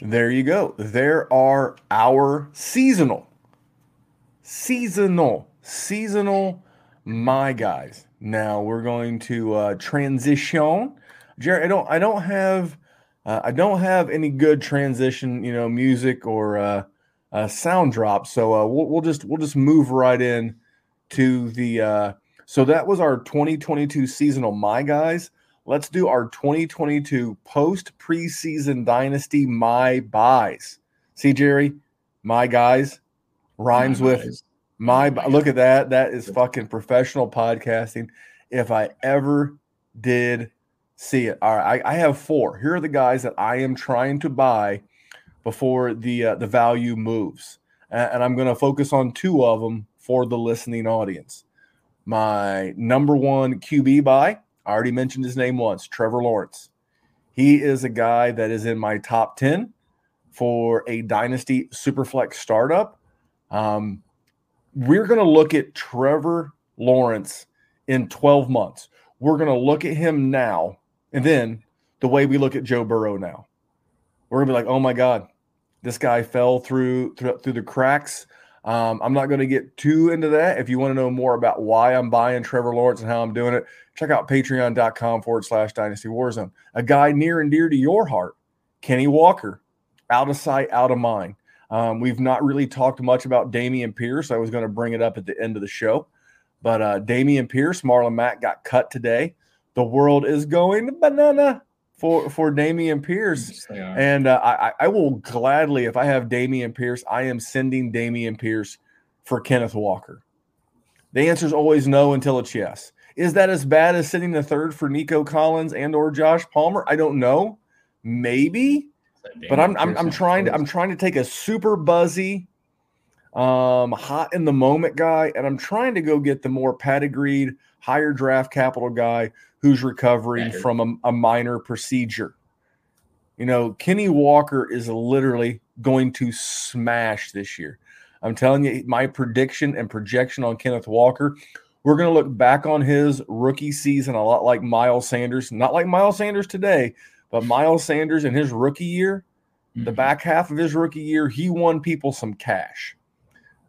There you go. There are our seasonal, seasonal, seasonal my guys. Now we're going to uh, transition. Jerry, I don't, I don't have, uh, I don't have any good transition, you know, music or uh, uh, sound drop. So uh, we'll, we'll just, we'll just move right in to the. Uh, so that was our twenty twenty-two seasonal my guys. Let's do our twenty twenty-two post-preseason dynasty my buys. See, Jerry, my guys rhymes my with guys. My, my. Look at that. That is fucking professional podcasting if I ever did see it. All right, I, I have four. Here are the guys that I am trying to buy before the uh, the value moves, and, and I'm going to focus on two of them for the listening audience. My number one Q B buy. I already mentioned his name once, Trevor Lawrence. He is a guy that is in my top ten for a dynasty superflex startup. Um, we're going to look at Trevor Lawrence in twelve months. We're going to look at him now, and then the way we look at Joe Burrow now. We're going to be like, oh, my God, this guy fell through through, through the cracks. Um, I'm not going to get too into that. If you want to know more about why I'm buying Trevor Lawrence and how I'm doing it, check out patreon.com forward slash Dynasty Warzone. A guy near and dear to your heart, Kenny Walker, out of sight, out of mind. Um, we've not really talked much about Damien Pierce. I was going to bring it up at the end of the show. But uh, Damien Pierce, Marlon Mack got cut today. The world is going banana for, for Damien Pierce. And uh, I, I will gladly, if I have Damien Pierce, I am sending Damien Pierce for Kenneth Walker. The answer is always no until it's yes. Is that as bad as sitting the third for Nico Collins and or Josh Palmer? I don't know. Maybe. But I'm I'm, I'm trying to I'm trying to take a super buzzy, um, hot in the moment guy, and I'm trying to go get the more pedigreed, higher draft capital guy who's recovering from a, a minor procedure. You know, Kenny Walker is literally going to smash this year. I'm telling you, my prediction and projection on Kenneth Walker, we're going to look back on his rookie season a lot like Miles Sanders. Not like Miles Sanders today, but Miles Sanders in his rookie year, mm-hmm. the back half of his rookie year, he won people some cash.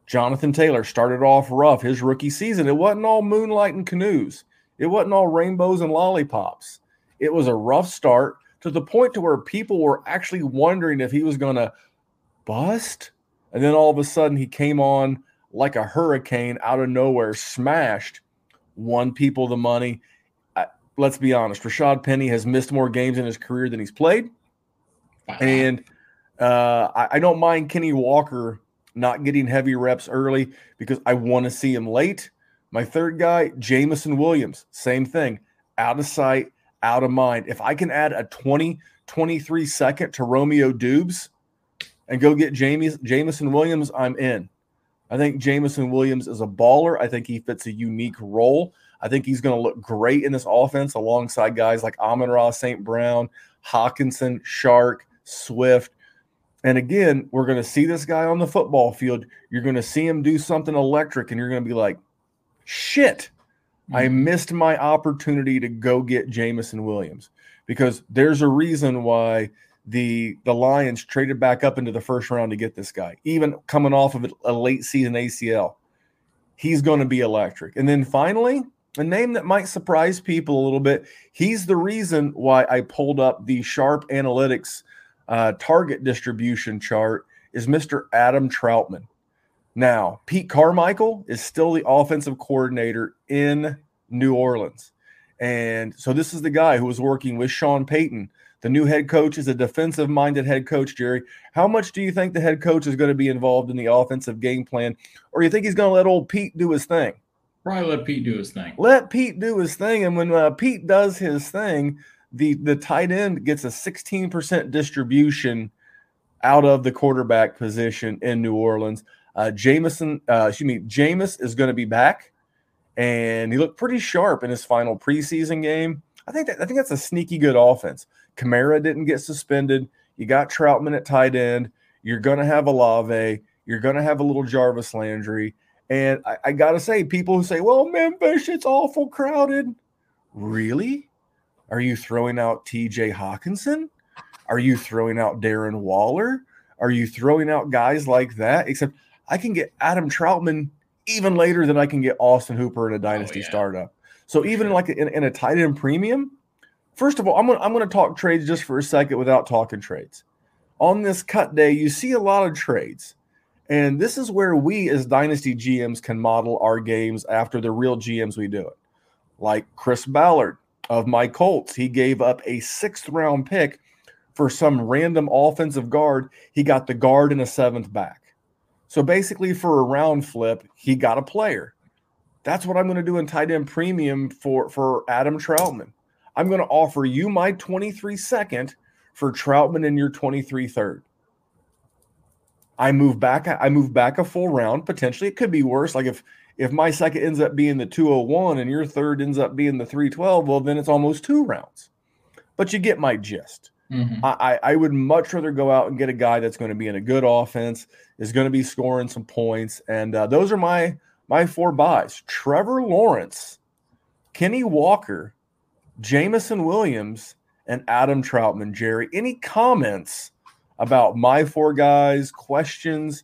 Jonathan Taylor started off rough his rookie season. It wasn't all moonlight and canoes. It wasn't all rainbows and lollipops. It was a rough start to the point to where people were actually wondering if he was going to bust. And then all of a sudden he came on like a hurricane out of nowhere, smashed, won people the money. I, let's be honest, Rashad Penny has missed more games in his career than he's played. Wow. And uh, I, I don't mind Kenny Walker not getting heavy reps early because I want to see him late. My third guy, Jameson Williams, same thing, out of sight, out of mind. If I can add a twenty, twenty-three second to Romeo Doubs and go get Jamie, Jameson Williams, I'm in. I think Jameson Williams is a baller. I think he fits a unique role. I think he's going to look great in this offense alongside guys like Amon-Ra Saint Brown, Hawkinson, Shark, Swift. And again, we're going to see this guy on the football field. You're going to see him do something electric, and you're going to be like, shit, mm-hmm. I missed my opportunity to go get Jameson Williams. Because there's a reason why The the Lions traded back up into the first round to get this guy, even coming off of a late season A C L. He's going to be electric. And then finally, a name that might surprise people a little bit. He's the reason why I pulled up the Sharp Analytics uh, target distribution chart is Mister Adam Trautman. Now, Pete Carmichael is still the offensive coordinator in New Orleans. And so this is the guy who was working with Sean Payton. The new head coach is a defensive-minded head coach, Jerry. How much do you think the head coach is going to be involved in the offensive game plan, or you think he's going to let old Pete do his thing? Probably let Pete do his thing. Let Pete do his thing, and when uh, Pete does his thing, the, the tight end gets a sixteen percent distribution out of the quarterback position in New Orleans. Uh, Jameson, uh, excuse me, Jameis is going to be back, and he looked pretty sharp in his final preseason game. I think that, I think that's a sneaky good offense. Kamara didn't get suspended. You got Trautman at tight end. You're going to have Olave. You're going to have a little Jarvis Landry. And I, I got to say, people who say, well, Memphis, it's awful crowded. Really? Are you throwing out T J Hawkinson? Are you throwing out Darren Waller? Are you throwing out guys like that? Except I can get Adam Trautman even later than I can get Austin Hooper in a dynasty oh, yeah. startup. So even sure. like in, in a tight end premium, first of all, I'm going I'm going to talk trades just for a second without talking trades. On this cut day, you see a lot of trades, and this is where we as Dynasty G Ms can model our games after the real G Ms we do it. Like Chris Ballard of my Colts, he gave up a sixth-round pick for some random offensive guard. He got the guard and a seventh back. So basically for a round flip, he got a player. That's what I'm going to do in tight end premium for, for Adam Trautman. I'm going to offer you my twenty-three second for Trautman and your twenty-three third. I move back. I move back a full round. Potentially, it could be worse. Like if if my second ends up being the two oh one and your third ends up being the three twelve, well, then it's almost two rounds. But you get my gist. Mm-hmm. I, I would much rather go out and get a guy that's going to be in a good offense, is going to be scoring some points, and uh, those are my my four buys: Trevor Lawrence, Kenny Walker, Jameson Williams, and Adam Trautman. Jerry, any comments about my four guys, questions,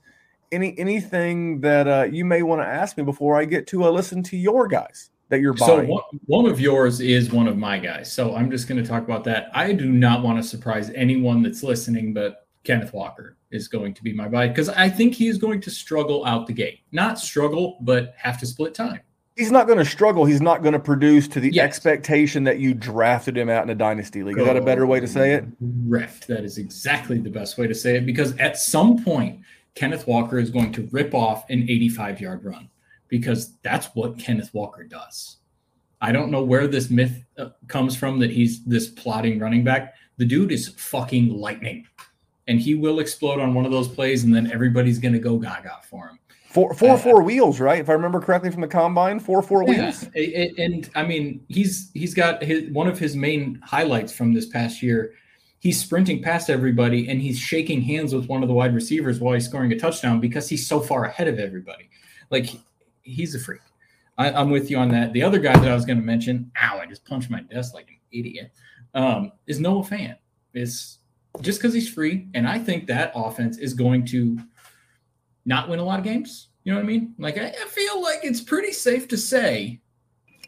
any anything that uh, you may want to ask me before I get to uh, listen to your guys that you're buying? So one, one of yours is one of my guys, so I'm just going to talk about that. I do not want to surprise anyone that's listening, but Kenneth Walker is going to be my buy because I think he's going to struggle out the gate. Not struggle, but have to split time. He's not going to struggle. He's not going to produce to the yes. expectation that you drafted him out in a dynasty league. Is that a better way to say it? Correct. That is exactly the best way to say it, because at some point, Kenneth Walker is going to rip off an eighty-five-yard run because that's what Kenneth Walker does. I don't know where this myth comes from that he's this plodding running back. The dude is fucking lightning, and he will explode on one of those plays, and then everybody's going to go gaga for him. Four, four, uh, four wheels, right? If I remember correctly from the combine, four, four yeah. wheels. And, and I mean, he's he's got his, one of his main highlights from this past year he's sprinting past everybody and he's shaking hands with one of the wide receivers while he's scoring a touchdown because he's so far ahead of everybody. Like, he's a freak. I, I'm with you on that. The other guy that I was going to mention, ow, I just punched my desk like an idiot, um, is Noah Fant. It's just because he's free, and I think that offense is going to not win a lot of games. You know what I mean? Like, I, I feel like it's pretty safe to say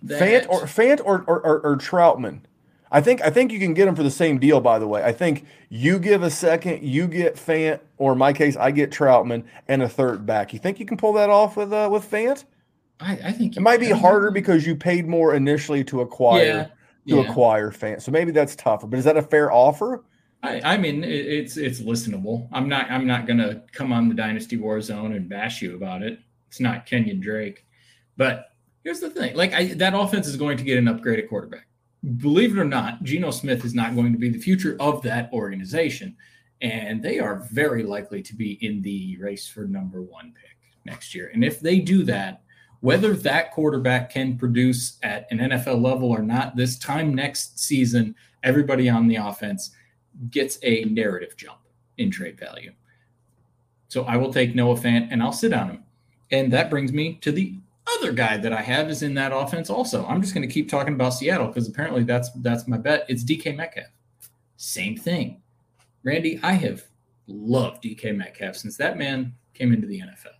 that Fant or Fant or or, or, or Trautman. I think I think you can get them for the same deal, by the way. I think you give a second, you get Fant, or in my case, I get Trautman, and a third back. You think you can pull that off with uh, with Fant? I, I think it might be harder because you paid more initially to acquire yeah, to yeah. acquire Fant. So maybe that's tougher. But is that a fair offer? I, I mean, it, it's it's listenable. I'm not I'm not gonna come on the Dynasty Warzone and bash you about it. It's not Kenyon Drake, but here's the thing: like I, that offense is going to get an upgrade at quarterback. Believe it or not, Geno Smith is not going to be the future of that organization, and they are very likely to be in the race for number one pick next year. And if they do that, whether that quarterback can produce at an N F L level or not, this time next season, everybody on the offense gets a narrative jump in trade value. So I will take Noah Fant, and I'll sit on him. And that brings me to the other guy that I have is in that offense also. I'm just going to keep talking about Seattle because apparently that's that's my bet. It's D K Metcalf. Same thing. Randy, I have loved D K Metcalf since that man came into the N F L.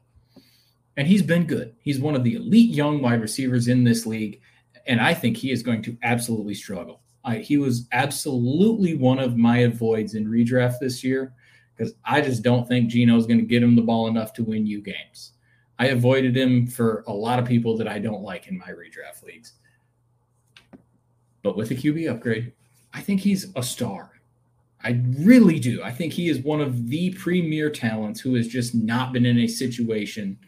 And he's been good. He's one of the elite young wide receivers in this league, and I think he is going to absolutely struggle. I, he was absolutely one of my avoids in redraft this year because I just don't think Geno is going to get him the ball enough to win you games. I avoided him for a lot of people that I don't like in my redraft leagues. But with a Q B upgrade, I think he's a star. I really do. I think he is one of the premier talents who has just not been in a situation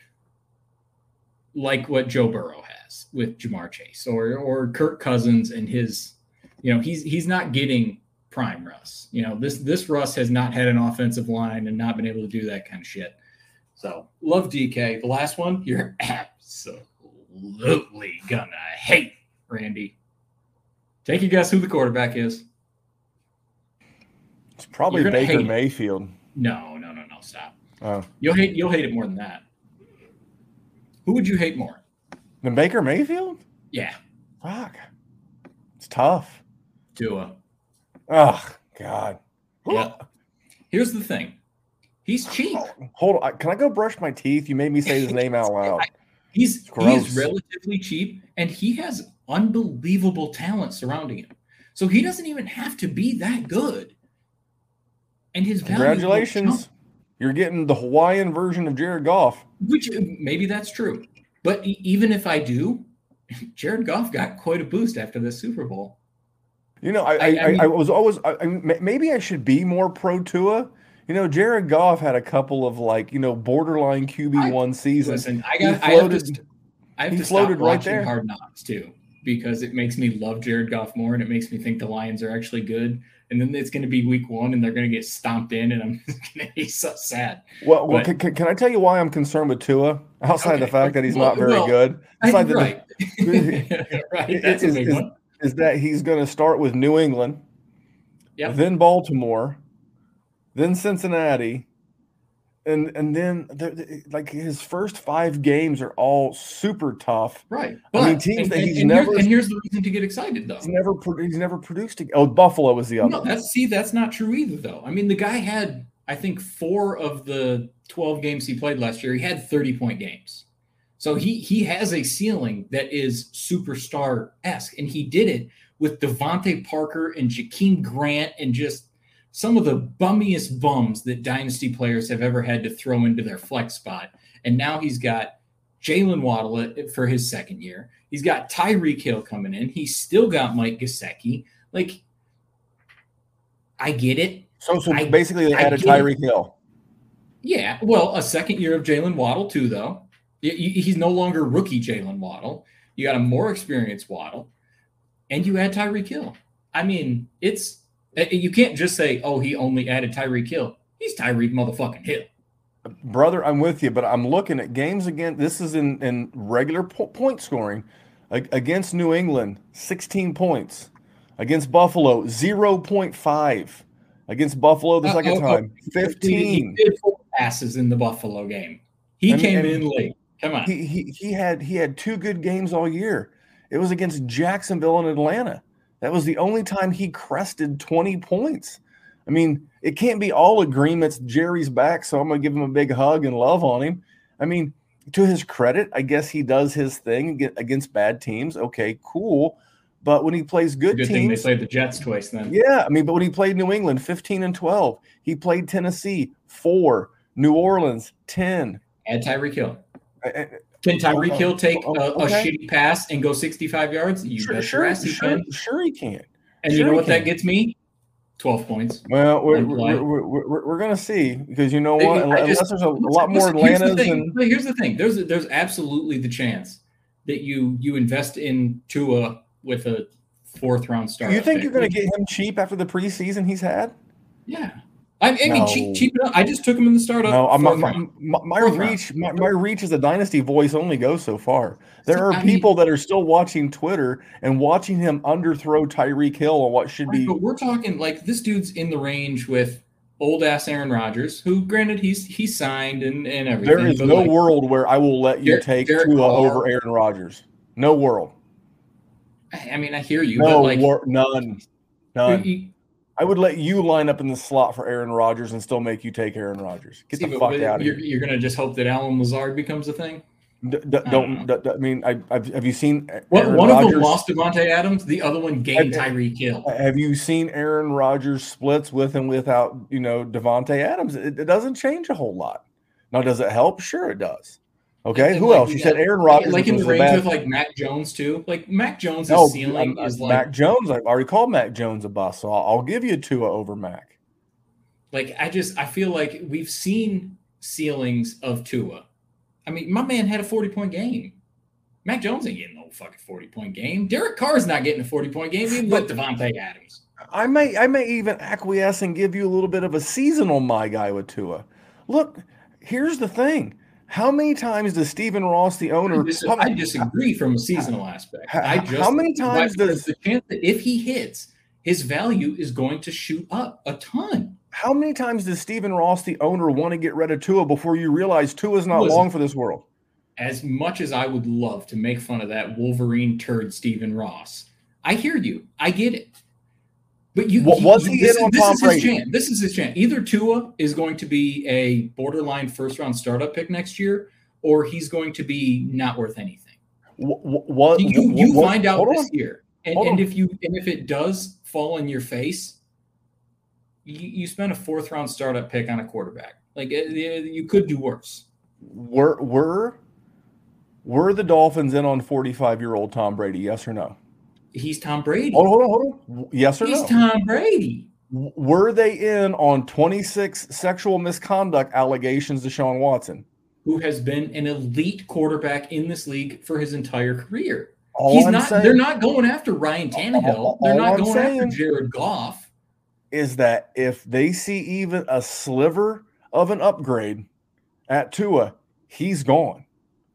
like what Joe Burrow has with Jamar Chase or or Kirk Cousins and his, you know, he's he's not getting prime Russ. You know, this this Russ has not had an offensive line and not been able to do that kind of shit. So, love D K. The last one, you're absolutely gonna hate, Randy. Take a guess who the quarterback is. It's probably Baker Mayfield. No, no, no, no, stop. Oh. You'll hate you'll hate it more than that. Who would you hate more? Than Baker Mayfield? Yeah. Fuck. It's tough. Tua. Oh, God. Yeah. Here's the thing. He's cheap. Hold on. Can I go brush my teeth? You made me say his name out loud. He's he's relatively cheap, and he has unbelievable talent surrounding him. So he doesn't even have to be that good. And his value Congratulations. You're getting the Hawaiian version of Jared Goff. Which maybe that's true. But even if I do, Jared Goff got quite a boost after the Super Bowl. You know, I I, I, I, mean, I was always I, – maybe I should be more pro Tua. You know, Jared Goff had a couple of, like, you know, borderline Q B one seasons. Listen, I got he floated, I have to, I have to stop watching right there. Hard Knocks, too, because it makes me love Jared Goff more, and it makes me think the Lions are actually good. And then it's going to be week one, and they're going to get stomped in, and I'm just going to be so sad. Well, well but, can, can I tell you why I'm concerned with Tua, outside okay. the fact that he's well, not very well, good? Outside the, right. right, that's is, a big is, one. Is that he's going to start with New England, yep. then Baltimore, then Cincinnati, and and then they're, they're, like his first five games are all super tough. Right. But, I mean, teams and, that he's and, and never. Here, and here's the reason to get excited, though. He's never he's never produced. A, oh, Buffalo was the other. No, that's see, that's not true either, though. I mean, the guy had, I think, four of the twelve games he played last year. He had thirty-point games, so he he has a ceiling that is superstar-esque, and he did it with Devontae Parker and Jakeem Grant and just. Some of the bummiest bums that dynasty players have ever had to throw into their flex spot. And now he's got Jalen Waddle for his second year. He's got Tyreek Hill coming in. He's still got Mike Gesicki. Like, I get it. So, so I, basically they I added Tyreek Hill. Yeah. Well, a second year of Jalen Waddle too, though. He's no longer rookie Jalen Waddle. You got a more experienced Waddle. And you add Tyreek Hill. I mean, it's... You can't just say, oh, he only added Tyreek Hill. He's Tyreek motherfucking Hill. Brother, I'm with you, but I'm looking at games again. This is in, in regular po- point scoring. A- against New England, sixteen points. Against Buffalo, zero point five. against Buffalo the second uh, oh, time. Oh, fifteen. He did four passes in the Buffalo game. He I mean, came in late. Come on. He, he he had he had two good games all year. It was against Jacksonville and Atlanta. That was the only time he crested twenty points. I mean, it can't be all agreements. Jerry's back, so I'm going to give him a big hug and love on him. I mean, to his credit, I guess he does his thing against bad teams. Okay, cool. But when he plays good, good teams, thing they played the Jets twice then. Yeah, I mean, but when he played New England, fifteen and twelve, he played Tennessee, four, New Orleans, ten. Add Tyreek Hill. Can Tyreek Hill take a, a okay. shitty pass and go sixty-five yards? You sure, sure, he sure, can. sure he can. And sure you know what can. that gets me? twelve points. Well, we're we're, we're, we're, we're going to see, because you know what? Unless just, there's a listen, lot more Atlantas. Here's the thing. And... Here's the thing. There's there's absolutely the chance that you you invest in Tua with a fourth-round start. You think pick. You're going to get him cheap after the preseason he's had? Yeah. I mean, no. cheap, cheap enough. I just took him in the startup. No, my, my, my, my reach, my, my reach as a dynasty voice only goes so far. There are I people mean, that are still watching Twitter and watching him underthrow Tyreek Hill on what should right, be. But we're talking like this dude's in the range with old ass Aaron Rodgers, who, granted, he's he's signed and, and everything. There is no like, world where I will let you Jared, take Jared Tua Goff. over Aaron Rodgers. No world. I, I mean, I hear you. No, but like, war, none, none. He, he, I would let you line up in the slot for Aaron Rodgers and still make you take Aaron Rodgers. Get See, the fuck out of here. You're going to just hope that Alan Lazard becomes a thing? D- d- I don't. don't d- d- I mean, I, I've, have you seen what, Aaron One Rodgers? of them lost Devontae Adams. The other one gained Tyreek Hill. Have you seen Aaron Rodgers splits with and without, you know, Devontae Adams? It, it doesn't change a whole lot. Now, does it help? Sure, it does. Okay, and who like, else? You yeah, said Aaron Rodgers. Like in the range of like Mac Jones too. Like Mac Jones' no, ceiling I'm, is like Mac Jones. I've already called Mac Jones a bust, so I'll, I'll give you Tua over Mac. Like I just, I feel like we've seen ceilings of Tua. I mean, my man had a forty-point game. Mac Jones ain't getting no fucking forty-point game. Derek Carr's not getting a forty-point game even with Devontae Adams. I may, I may even acquiesce and give you a little bit of a seasonal my guy with Tua. Look, here's the thing. How many times does Stephen Ross, the owner? I, dis- how, I disagree from a seasonal aspect. How, I just, how many times does the chance that if he hits, his value is going to shoot up a ton? How many times does Stephen Ross, the owner, want to get rid of Tua before you realize Tua is not Listen, long for this world? As much as I would love to make fun of that Wolverine turd, Stephen Ross, I hear you. I get it. But you, what, you, was you, he this, in on this Tom is Brady? His chance. This is his chance. Either Tua is going to be a borderline first-round startup pick next year, or he's going to be not worth anything. What, what, you what, you what, find out this on. year, and, and if you and if it does fall in your face, you, you spend a fourth-round startup pick on a quarterback. Like it, it, you could do worse. Were were were the Dolphins in on forty-five-year-old Tom Brady? Yes or no? He's Tom Brady. Hold on, hold on, hold on. Yes or He's no? He's Tom Brady. Were they in on twenty-six sexual misconduct allegations to Deshaun Watson? Who has been an elite quarterback in this league for his entire career. All He's I'm not, saying, they're not going after Ryan Tannehill. All, all, they're not I'm going after Jared Goff. Is that if they see even a sliver of an upgrade at Tua, he's gone.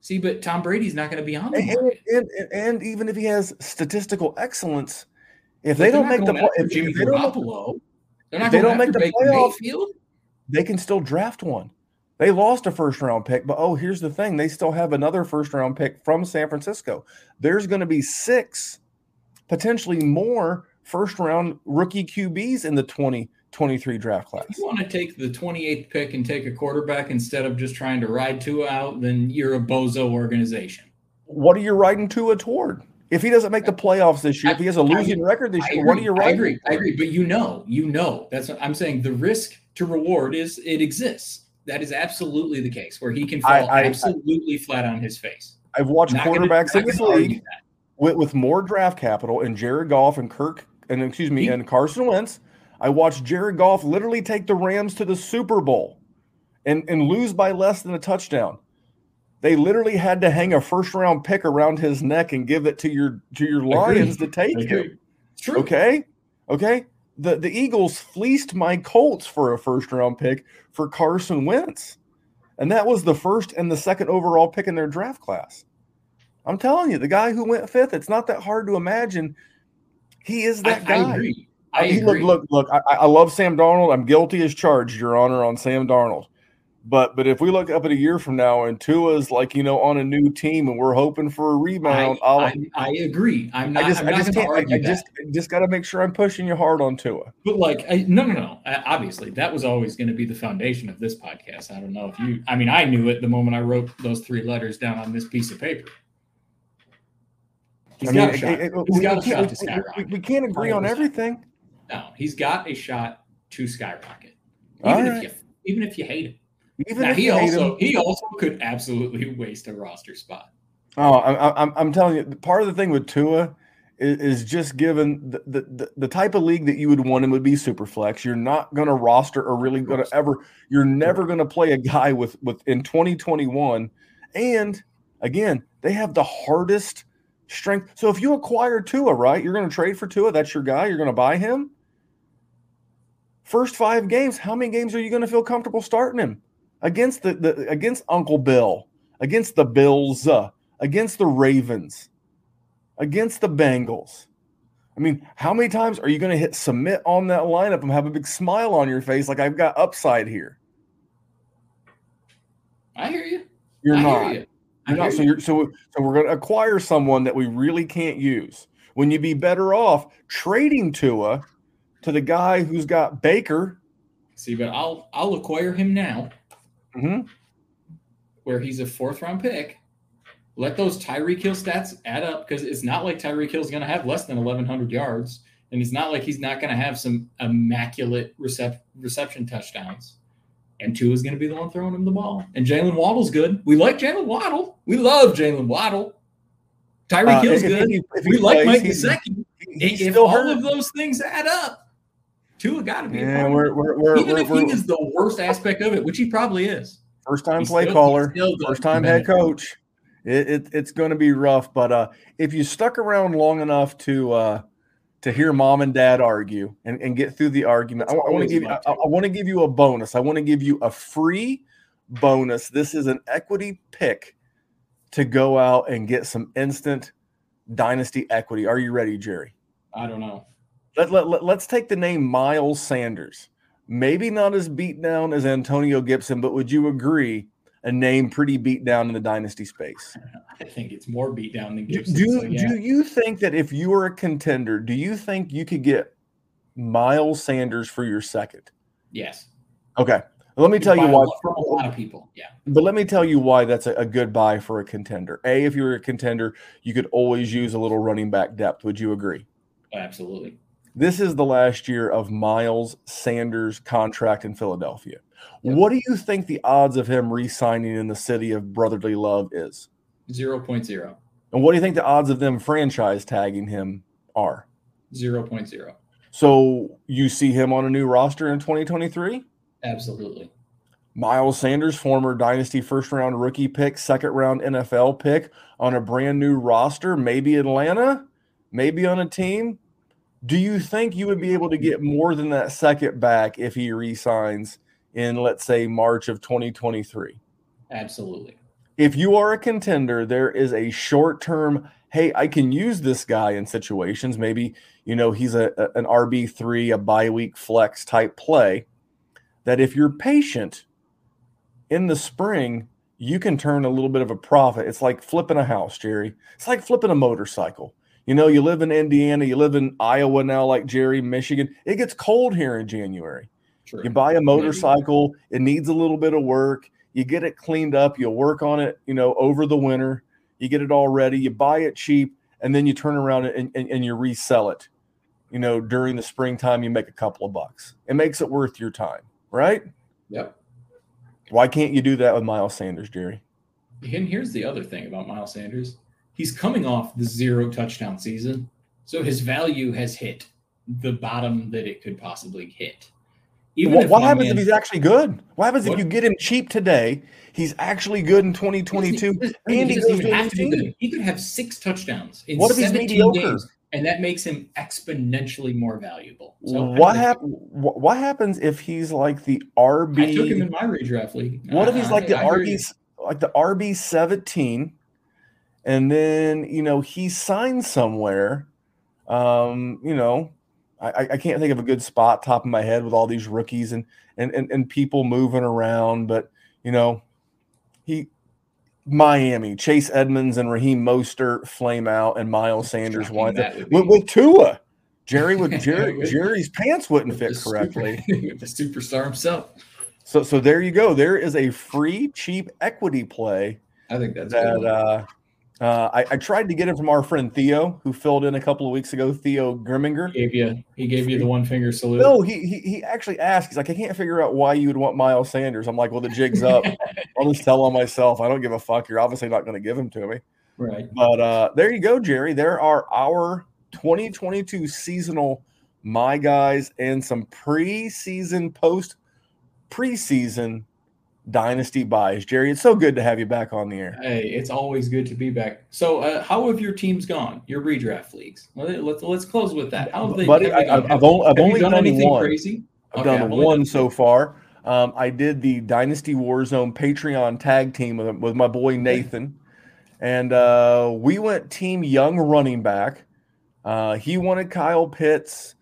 See, but Tom Brady's not going to be on the market. And, and, and even if he has statistical excellence, if they don't make the play, if Jimmy Garoppolo, they're not going to make the playoffs. They can still draft one. They lost a first round pick, but oh, here's the thing: they still have another first round pick from San Francisco. There's going to be six, potentially more, first round rookie Q Bs in the twenty twenty-three draft class. If you want to take the twenty-eighth pick and take a quarterback instead of just trying to ride Tua out, then you're a bozo organization. What are you riding Tua toward? If he doesn't make the playoffs this year, I, if he has a losing I, record this I year, agree. What are you riding? I agree. Toward? I agree. But you know, you know, that's what I'm saying. The risk to reward is it exists. That is absolutely the case where he can fall I, I, absolutely I, flat on his face. I've watched not quarterbacks gonna, in this league with, with more draft capital and Jared Goff and Kirk and excuse me he, and Carson Wentz. I watched Jared Goff literally take the Rams to the Super Bowl and, and lose by less than a touchdown. They literally had to hang a first-round pick around his neck and give it to your to your Lions Agreed. to take Agreed. him. True. Okay? Okay? The, the Eagles fleeced my Colts for a first-round pick for Carson Wentz, and that was the first and the second overall pick in their draft class. I'm telling you, the guy who went fifth, it's not that hard to imagine. He is that I, guy. I agree. I agree. Look, look, look I, I love Sam Darnold. I'm guilty as charged, Your Honor, on Sam Darnold. But but if we look up at a year from now and Tua's like, you know, on a new team and we're hoping for a rebound. I, I, I agree. I'm not, I just, I'm not I just can't, argue I, I just, just got to make sure I'm pushing you hard on Tua. But like, I, no, no, no. I, obviously, that was always going to be the foundation of this podcast. I don't know if you – I mean, I knew it the moment I wrote those three letters down on this piece of paper. He's I mean, got a shot. It, it, he's we, got a we, shot we, to skyrocket. We, we can't agree on everything. No, he's got a shot to skyrocket. Even, right. if, you, even if you hate him. Even now, he also him. he also could absolutely waste a roster spot. Oh, I'm I'm telling you, part of the thing with Tua is, is just given the, the the type of league that you would want him would be super flex. You're not going to roster or really going to ever. You're never going to play a guy with with in twenty twenty-one. And again, they have the hardest strength. So if you acquire Tua, right, you're going to trade for Tua. That's your guy. You're going to buy him. First five games, how many games are you going to feel comfortable starting him? Against the, the against Uncle Bill, against the Bills, uh, against the Ravens, against the Bengals. I mean, how many times are you going to hit submit on that lineup and have a big smile on your face like I've got upside here? I hear you. You're I not. Hear you. You're not. So you're so so we're going to acquire someone that we really can't use. When you'd be better off trading Tua to the guy who's got Baker. See, but I'll I'll acquire him now. Mm-hmm. Where he's a fourth round pick, let those Tyreek Hill stats add up because it's not like Tyreek Hill's going to have less than eleven hundred yards, and it's not like he's not going to have some immaculate recept- reception touchdowns. And Tua's going to be the one throwing him the ball. And Jalen Waddle's good. We like Jalen Waddle. We love Jalen Waddle. Tyreek uh, Hill's if, good. If he, if he we plays, like Mike Gesicki. If all hurt. of those things add up. Tua got to be yeah, a part we're, we're, we're, Even we're, if he is the worst aspect of it, which he probably is. First-time play still, caller, first-time head coach. It, it, it's going to be rough. But uh, if you stuck around long enough to uh, to hear mom and dad argue and, and get through the argument, I, I want to give you, I, I want to give you a bonus. I want to give you a free bonus. This is an equity pick to go out and get some instant dynasty equity. Are you ready, Jerry? I don't know. Let, let, let, let's take the name Miles Sanders. Maybe not as beat down as Antonio Gibson, but would you agree a name pretty beat down in the dynasty space? I think it's more beat down than Gibson. Do, so yeah. do you think that if you were a contender, do you think you could get Miles Sanders for your second? Yes. Okay. Let me tell you why. For a lot of people, yeah. But let me tell you why that's a, a good buy for a contender. A, if you were a contender, you could always use a little running back depth. Would you agree? Absolutely. This is the last year of Miles Sanders' contract in Philadelphia. Yep. What do you think the odds of him re-signing in the city of brotherly love is? zero point zero. And what do you think the odds of them franchise tagging him are? zero point zero. So you see him on a new roster in twenty twenty-three? Absolutely. Miles Sanders, former dynasty first-round rookie pick, second-round N F L pick on a brand-new roster, maybe Atlanta, maybe on a team. Do you think you would be able to get more than that second back if he re-signs in, let's say, March of twenty twenty-three? Absolutely. If you are a contender, there is a short-term, hey, I can use this guy in situations. Maybe, you know, he's a, a an R B three, a bye-week flex type play, that if you're patient in the spring, you can turn a little bit of a profit. It's like flipping a house, Jerry. It's like flipping a motorcycle. You know, you live in Indiana, you live in Iowa now, like Jerry, Michigan. It gets cold here in January. True. You buy a motorcycle, it needs a little bit of work. You get it cleaned up, you work on it, you know, over the winter. You get it all ready, you buy it cheap, and then you turn around and, and, and you resell it. You know, during the springtime, you make a couple of bucks. It makes it worth your time, right? Yep. Why can't you do that with Miles Sanders, Jerry? And here's the other thing about Miles Sanders. He's coming off the zero touchdown season, so his value has hit the bottom that it could possibly hit. Even well, if what happens man, if he's actually good? What happens what, if you get him cheap today? He's actually good in twenty twenty-two. And he doesn't even have to be good. He could have six touchdowns in what if seventeen he's mediocre? Games, and that makes him exponentially more valuable. So what hap- What happens if he's like the R B? I took him in my redraft league. What uh, if he's like the R B, like the R B seventeen? And then, you know, he signed somewhere, um, you know, I, I can't think of a good spot top of my head with all these rookies and, and, and, and people moving around. But, you know, he Miami, Chase Edmonds and Raheem Mostert flame out, and Miles Sanders winds up with, with Tua. Jerry would Jerry Jerry's pants wouldn't fit correctly. Super, the superstar himself. So so there you go. There is a free, cheap equity play. I think that's that. Good. Uh, uh, I, I tried to get it from our friend Theo, who filled in a couple of weeks ago. Theo Grimminger he gave you he gave you the one finger salute. No, he he he actually asked. He's like, I can't figure out why you would want Miles Sanders. I'm like, well, the jig's up. I'll just tell on myself. I don't give a fuck. You're obviously not going to give him to me. Right. But uh, there you go, Jerry. There are our twenty twenty-two seasonal my guys and some preseason post preseason dynasty buys. Jerry, it's so good to have you back on the air. Hey, it's always good to be back. So, uh, how have your teams gone? Your redraft leagues. Let's let's close with that. How have they? Buddy, have I, I've, I've only, I've only done, done anything one. crazy. I've okay, done I've one done so far. Um, I did the Dynasty Warzone Patreon tag team with, with my boy Nathan, and uh, we went team young running back. Uh, he wanted Kyle Pitts.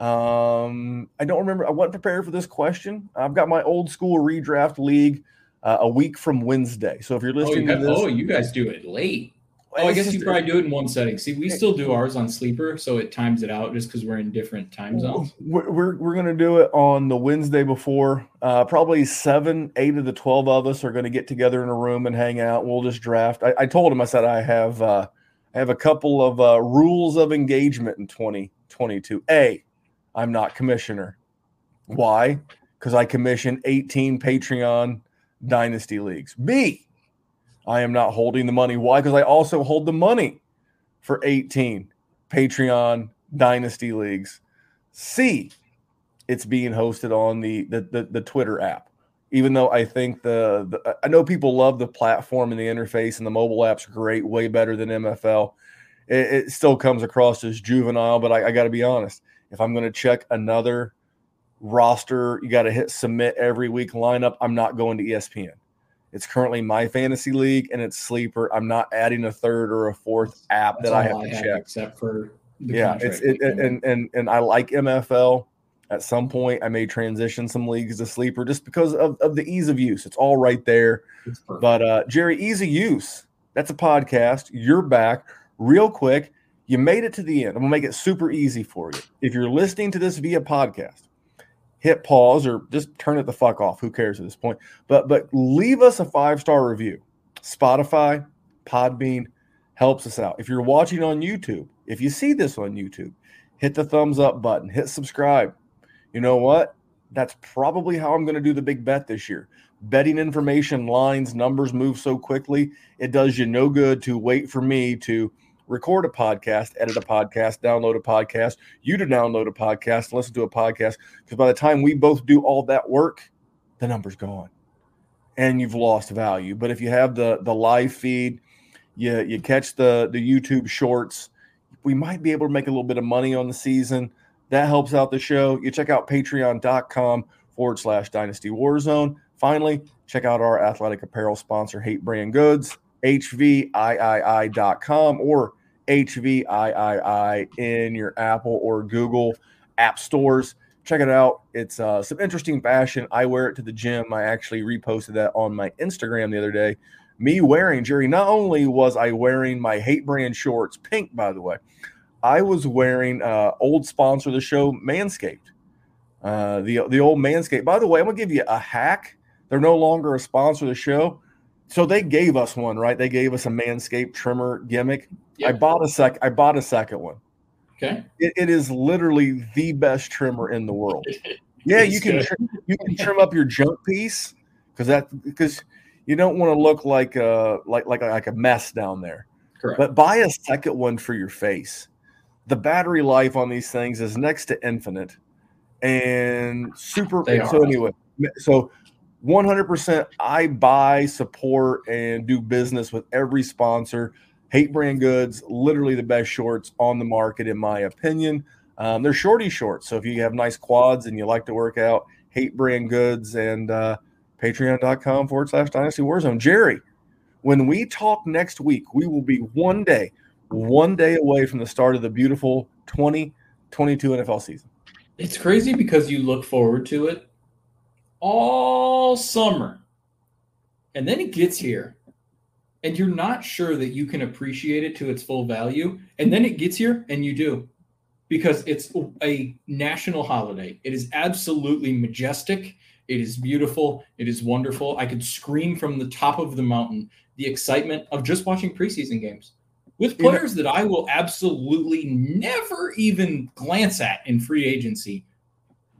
Um, I don't remember. I wasn't prepared for this question. I've got my old school redraft league uh, a week from Wednesday. So if you're listening oh, you to guys, this. Oh, you guys do it late. Oh, I guess you probably do it in one setting. See, we still do ours on Sleeper, so it times it out just because we're in different time zones. We're we're, we're going to do it on the Wednesday before. Uh, probably seven, eight of the twelve of us are going to get together in a room and hang out. We'll just draft. I, I told him, I said, I have uh, I have a couple of uh, rules of engagement in twenty twenty-two. A, I'm not commissioner. Why? Because I commission eighteen Patreon dynasty leagues. B, I am not holding the money. Why? Because I also hold the money for eighteen Patreon dynasty leagues. C, it's being hosted on the the, the, the Twitter app. Even though I think the, the – I know people love the platform and the interface, and the mobile app's great, way better than M F L. It, it still comes across as juvenile, but I, I got to be honest. If I'm going to check another roster, you got to hit submit every week lineup. I'm not going to E S P N. It's currently my fantasy league, and it's Sleeper. I'm not adding a third or a fourth app That's that I have I to have check. Except for the yeah, it's, it, and, and, and I like M F L. At some point, I may transition some leagues to Sleeper just because of, of the ease of use. It's all right there. But, uh, Jerry, ease of use, that's a podcast. You're back. Real quick, you made it to the end. I'm going to make it super easy for you. If you're listening to this via podcast, hit pause or just turn it the fuck off. Who cares at this point? But, but leave us a five-star review. Spotify, Podbean helps us out. If you're watching on YouTube, if you see this on YouTube, hit the thumbs up button. Hit subscribe. You know what? That's probably how I'm going to do the big bet this year. Betting information, lines, numbers move so quickly, it does you no good to wait for me to record a podcast, edit a podcast, download a podcast, you to download a podcast, listen to a podcast, because by the time we both do all that work, the number's gone, and you've lost value. But if you have the the live feed, you, you catch the, the YouTube shorts, we might be able to make a little bit of money on the season. That helps out the show. You check out patreon.com forward slash Dynasty Warzone. Finally, check out our athletic apparel sponsor, Hate Brand Goods, H V I I I dot com or H V I I I in your Apple or Google app stores. Check it out. It's uh, some interesting fashion. I wear it to the gym. I actually reposted that on my Instagram the other day. Me wearing, Jerry, not only was I wearing my Hate Brand shorts, pink, by the way, I was wearing uh, old sponsor of the show, Manscaped. Uh, the the old Manscaped. By the way, I'm going to give you a hack. They're no longer a sponsor of the show. So they gave us one, right? They gave us a Manscaped trimmer gimmick. Yep. I bought a sec. I bought a second one. Okay. It, it is literally the best trimmer in the world. Yeah, you can trim, you can trim up your junk piece because that because you don't want to look like a like like like a mess down there. Correct. But buy a second one for your face. The battery life on these things is next to infinite and super. They so are. Anyway, so one hundred percent I buy, support, and do business with every sponsor. Hate Brand Goods, literally the best shorts on the market, in my opinion. Um, they're shorty shorts. So if you have nice quads and you like to work out, Hate Brand Goods and uh, patreon.com forward slash Dynasty Warzone. Jerry, when we talk next week, we will be one day One day away from the start of the beautiful 20 twenty-two N F L season. It's crazy because you look forward to it all summer, and then it gets here, and you're not sure that you can appreciate it to its full value, and then it gets here, and you do, because it's a national holiday. It is absolutely majestic. It is beautiful. It is wonderful. I could scream from the top of the mountain the excitement of just watching preseason games with players you know, that I will absolutely never even glance at in free agency.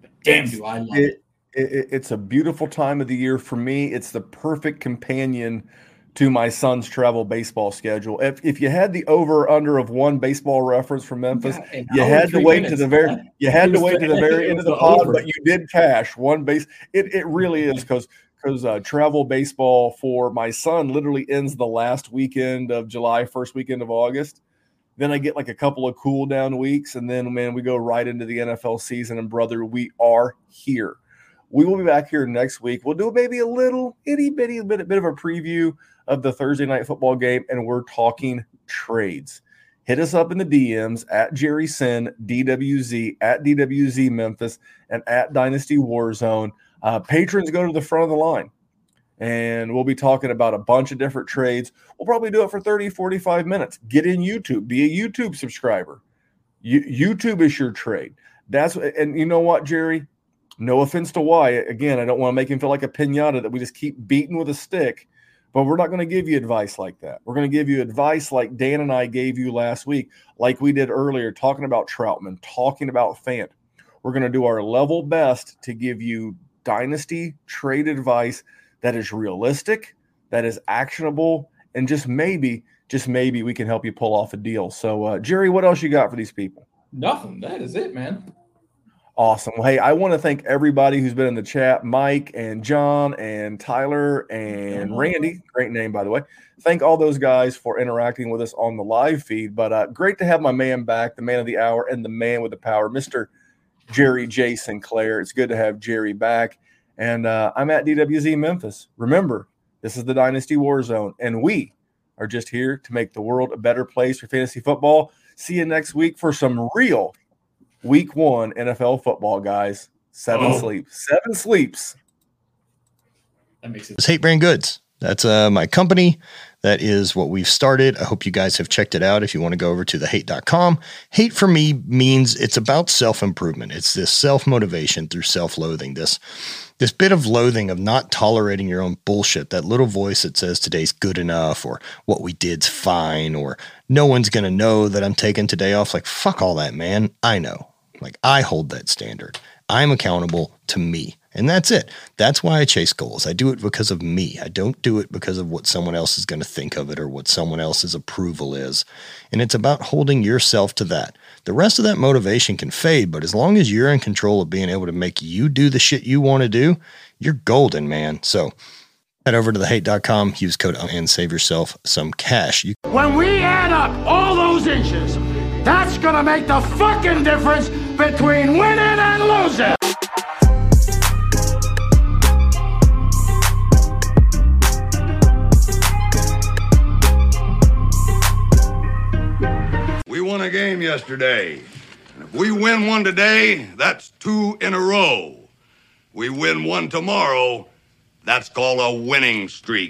But damn, do I love it. it. it it's a beautiful time of the year for me. It's the perfect companion to my son's travel baseball schedule. If if you had the over under of one baseball reference from Memphis, yeah, you had to wait minutes, to the very man. you had to wait the, to the very end of the pod, over. But you did cash one base. It it really is because because uh, travel baseball for my son literally ends the last weekend of July, first weekend of August. Then I get like a couple of cool down weeks, and then man, we go right into the N F L season. And brother, we are here. We will be back here next week. We'll do maybe a little itty bitty bit, a bit of a preview of the Thursday night football game, and we're talking trades. Hit us up in the D Ms at Jerry Sin, D W Z, at D W Z Memphis, and at Dynasty Warzone. Uh, patrons go to the front of the line, and we'll be talking about a bunch of different trades. We'll probably do it for thirty, forty-five minutes. Get in YouTube. Be a YouTube subscriber. You, YouTube is your trade. That's and you know what, Jerry? No offense to Wyatt. Again, I don't want to make him feel like a pinata that we just keep beating with a stick, but we're not going to give you advice like that. We're going to give you advice like Dan and I gave you last week, like we did earlier, talking about Trautman, talking about Fant. We're going to do our level best to give you dynasty trade advice that is realistic, that is actionable, and just maybe, just maybe we can help you pull off a deal. So, uh, Jerry, what else you got for these people? Nothing. That is it, man. Awesome. Well, hey, I want to thank everybody who's been in the chat, Mike and John and Tyler and Randy. Great name, by the way. Thank all those guys for interacting with us on the live feed. But uh, great to have my man back, the man of the hour and the man with the power, Mister Jerry J. Sinclair. It's good to have Jerry back. And uh, I'm at D W Z Memphis. Remember, this is the Dynasty Warzone, and we are just here to make the world a better place for fantasy football. See you next week for some real Week one N F L football, guys. Seven oh. sleeps. Seven sleeps. That makes sense. It's Hate Brand Goods. That's uh, my company. That is what we've started. I hope you guys have checked it out. If you want to go over to the hate dot com, hate for me means it's about self-improvement. It's this self-motivation through self-loathing, this, this bit of loathing of not tolerating your own bullshit, that little voice that says today's good enough or what we did's fine or no one's going to know that I'm taking today off. Like, fuck all that, man. I know. Like, I hold that standard. I'm accountable to me. And that's it. That's why I chase goals. I do it because of me. I don't do it because of what someone else is going to think of it or what someone else's approval is. And it's about holding yourself to that. The rest of that motivation can fade, but as long as you're in control of being able to make you do the shit you want to do, you're golden, man. So head over to the hate dot com, use code and save yourself some cash. You- when we add up all those inches, that's going to make the fucking difference between winning and losing. We won a game yesterday, and if we win one today, that's two in a row. We win one tomorrow, that's called a winning streak.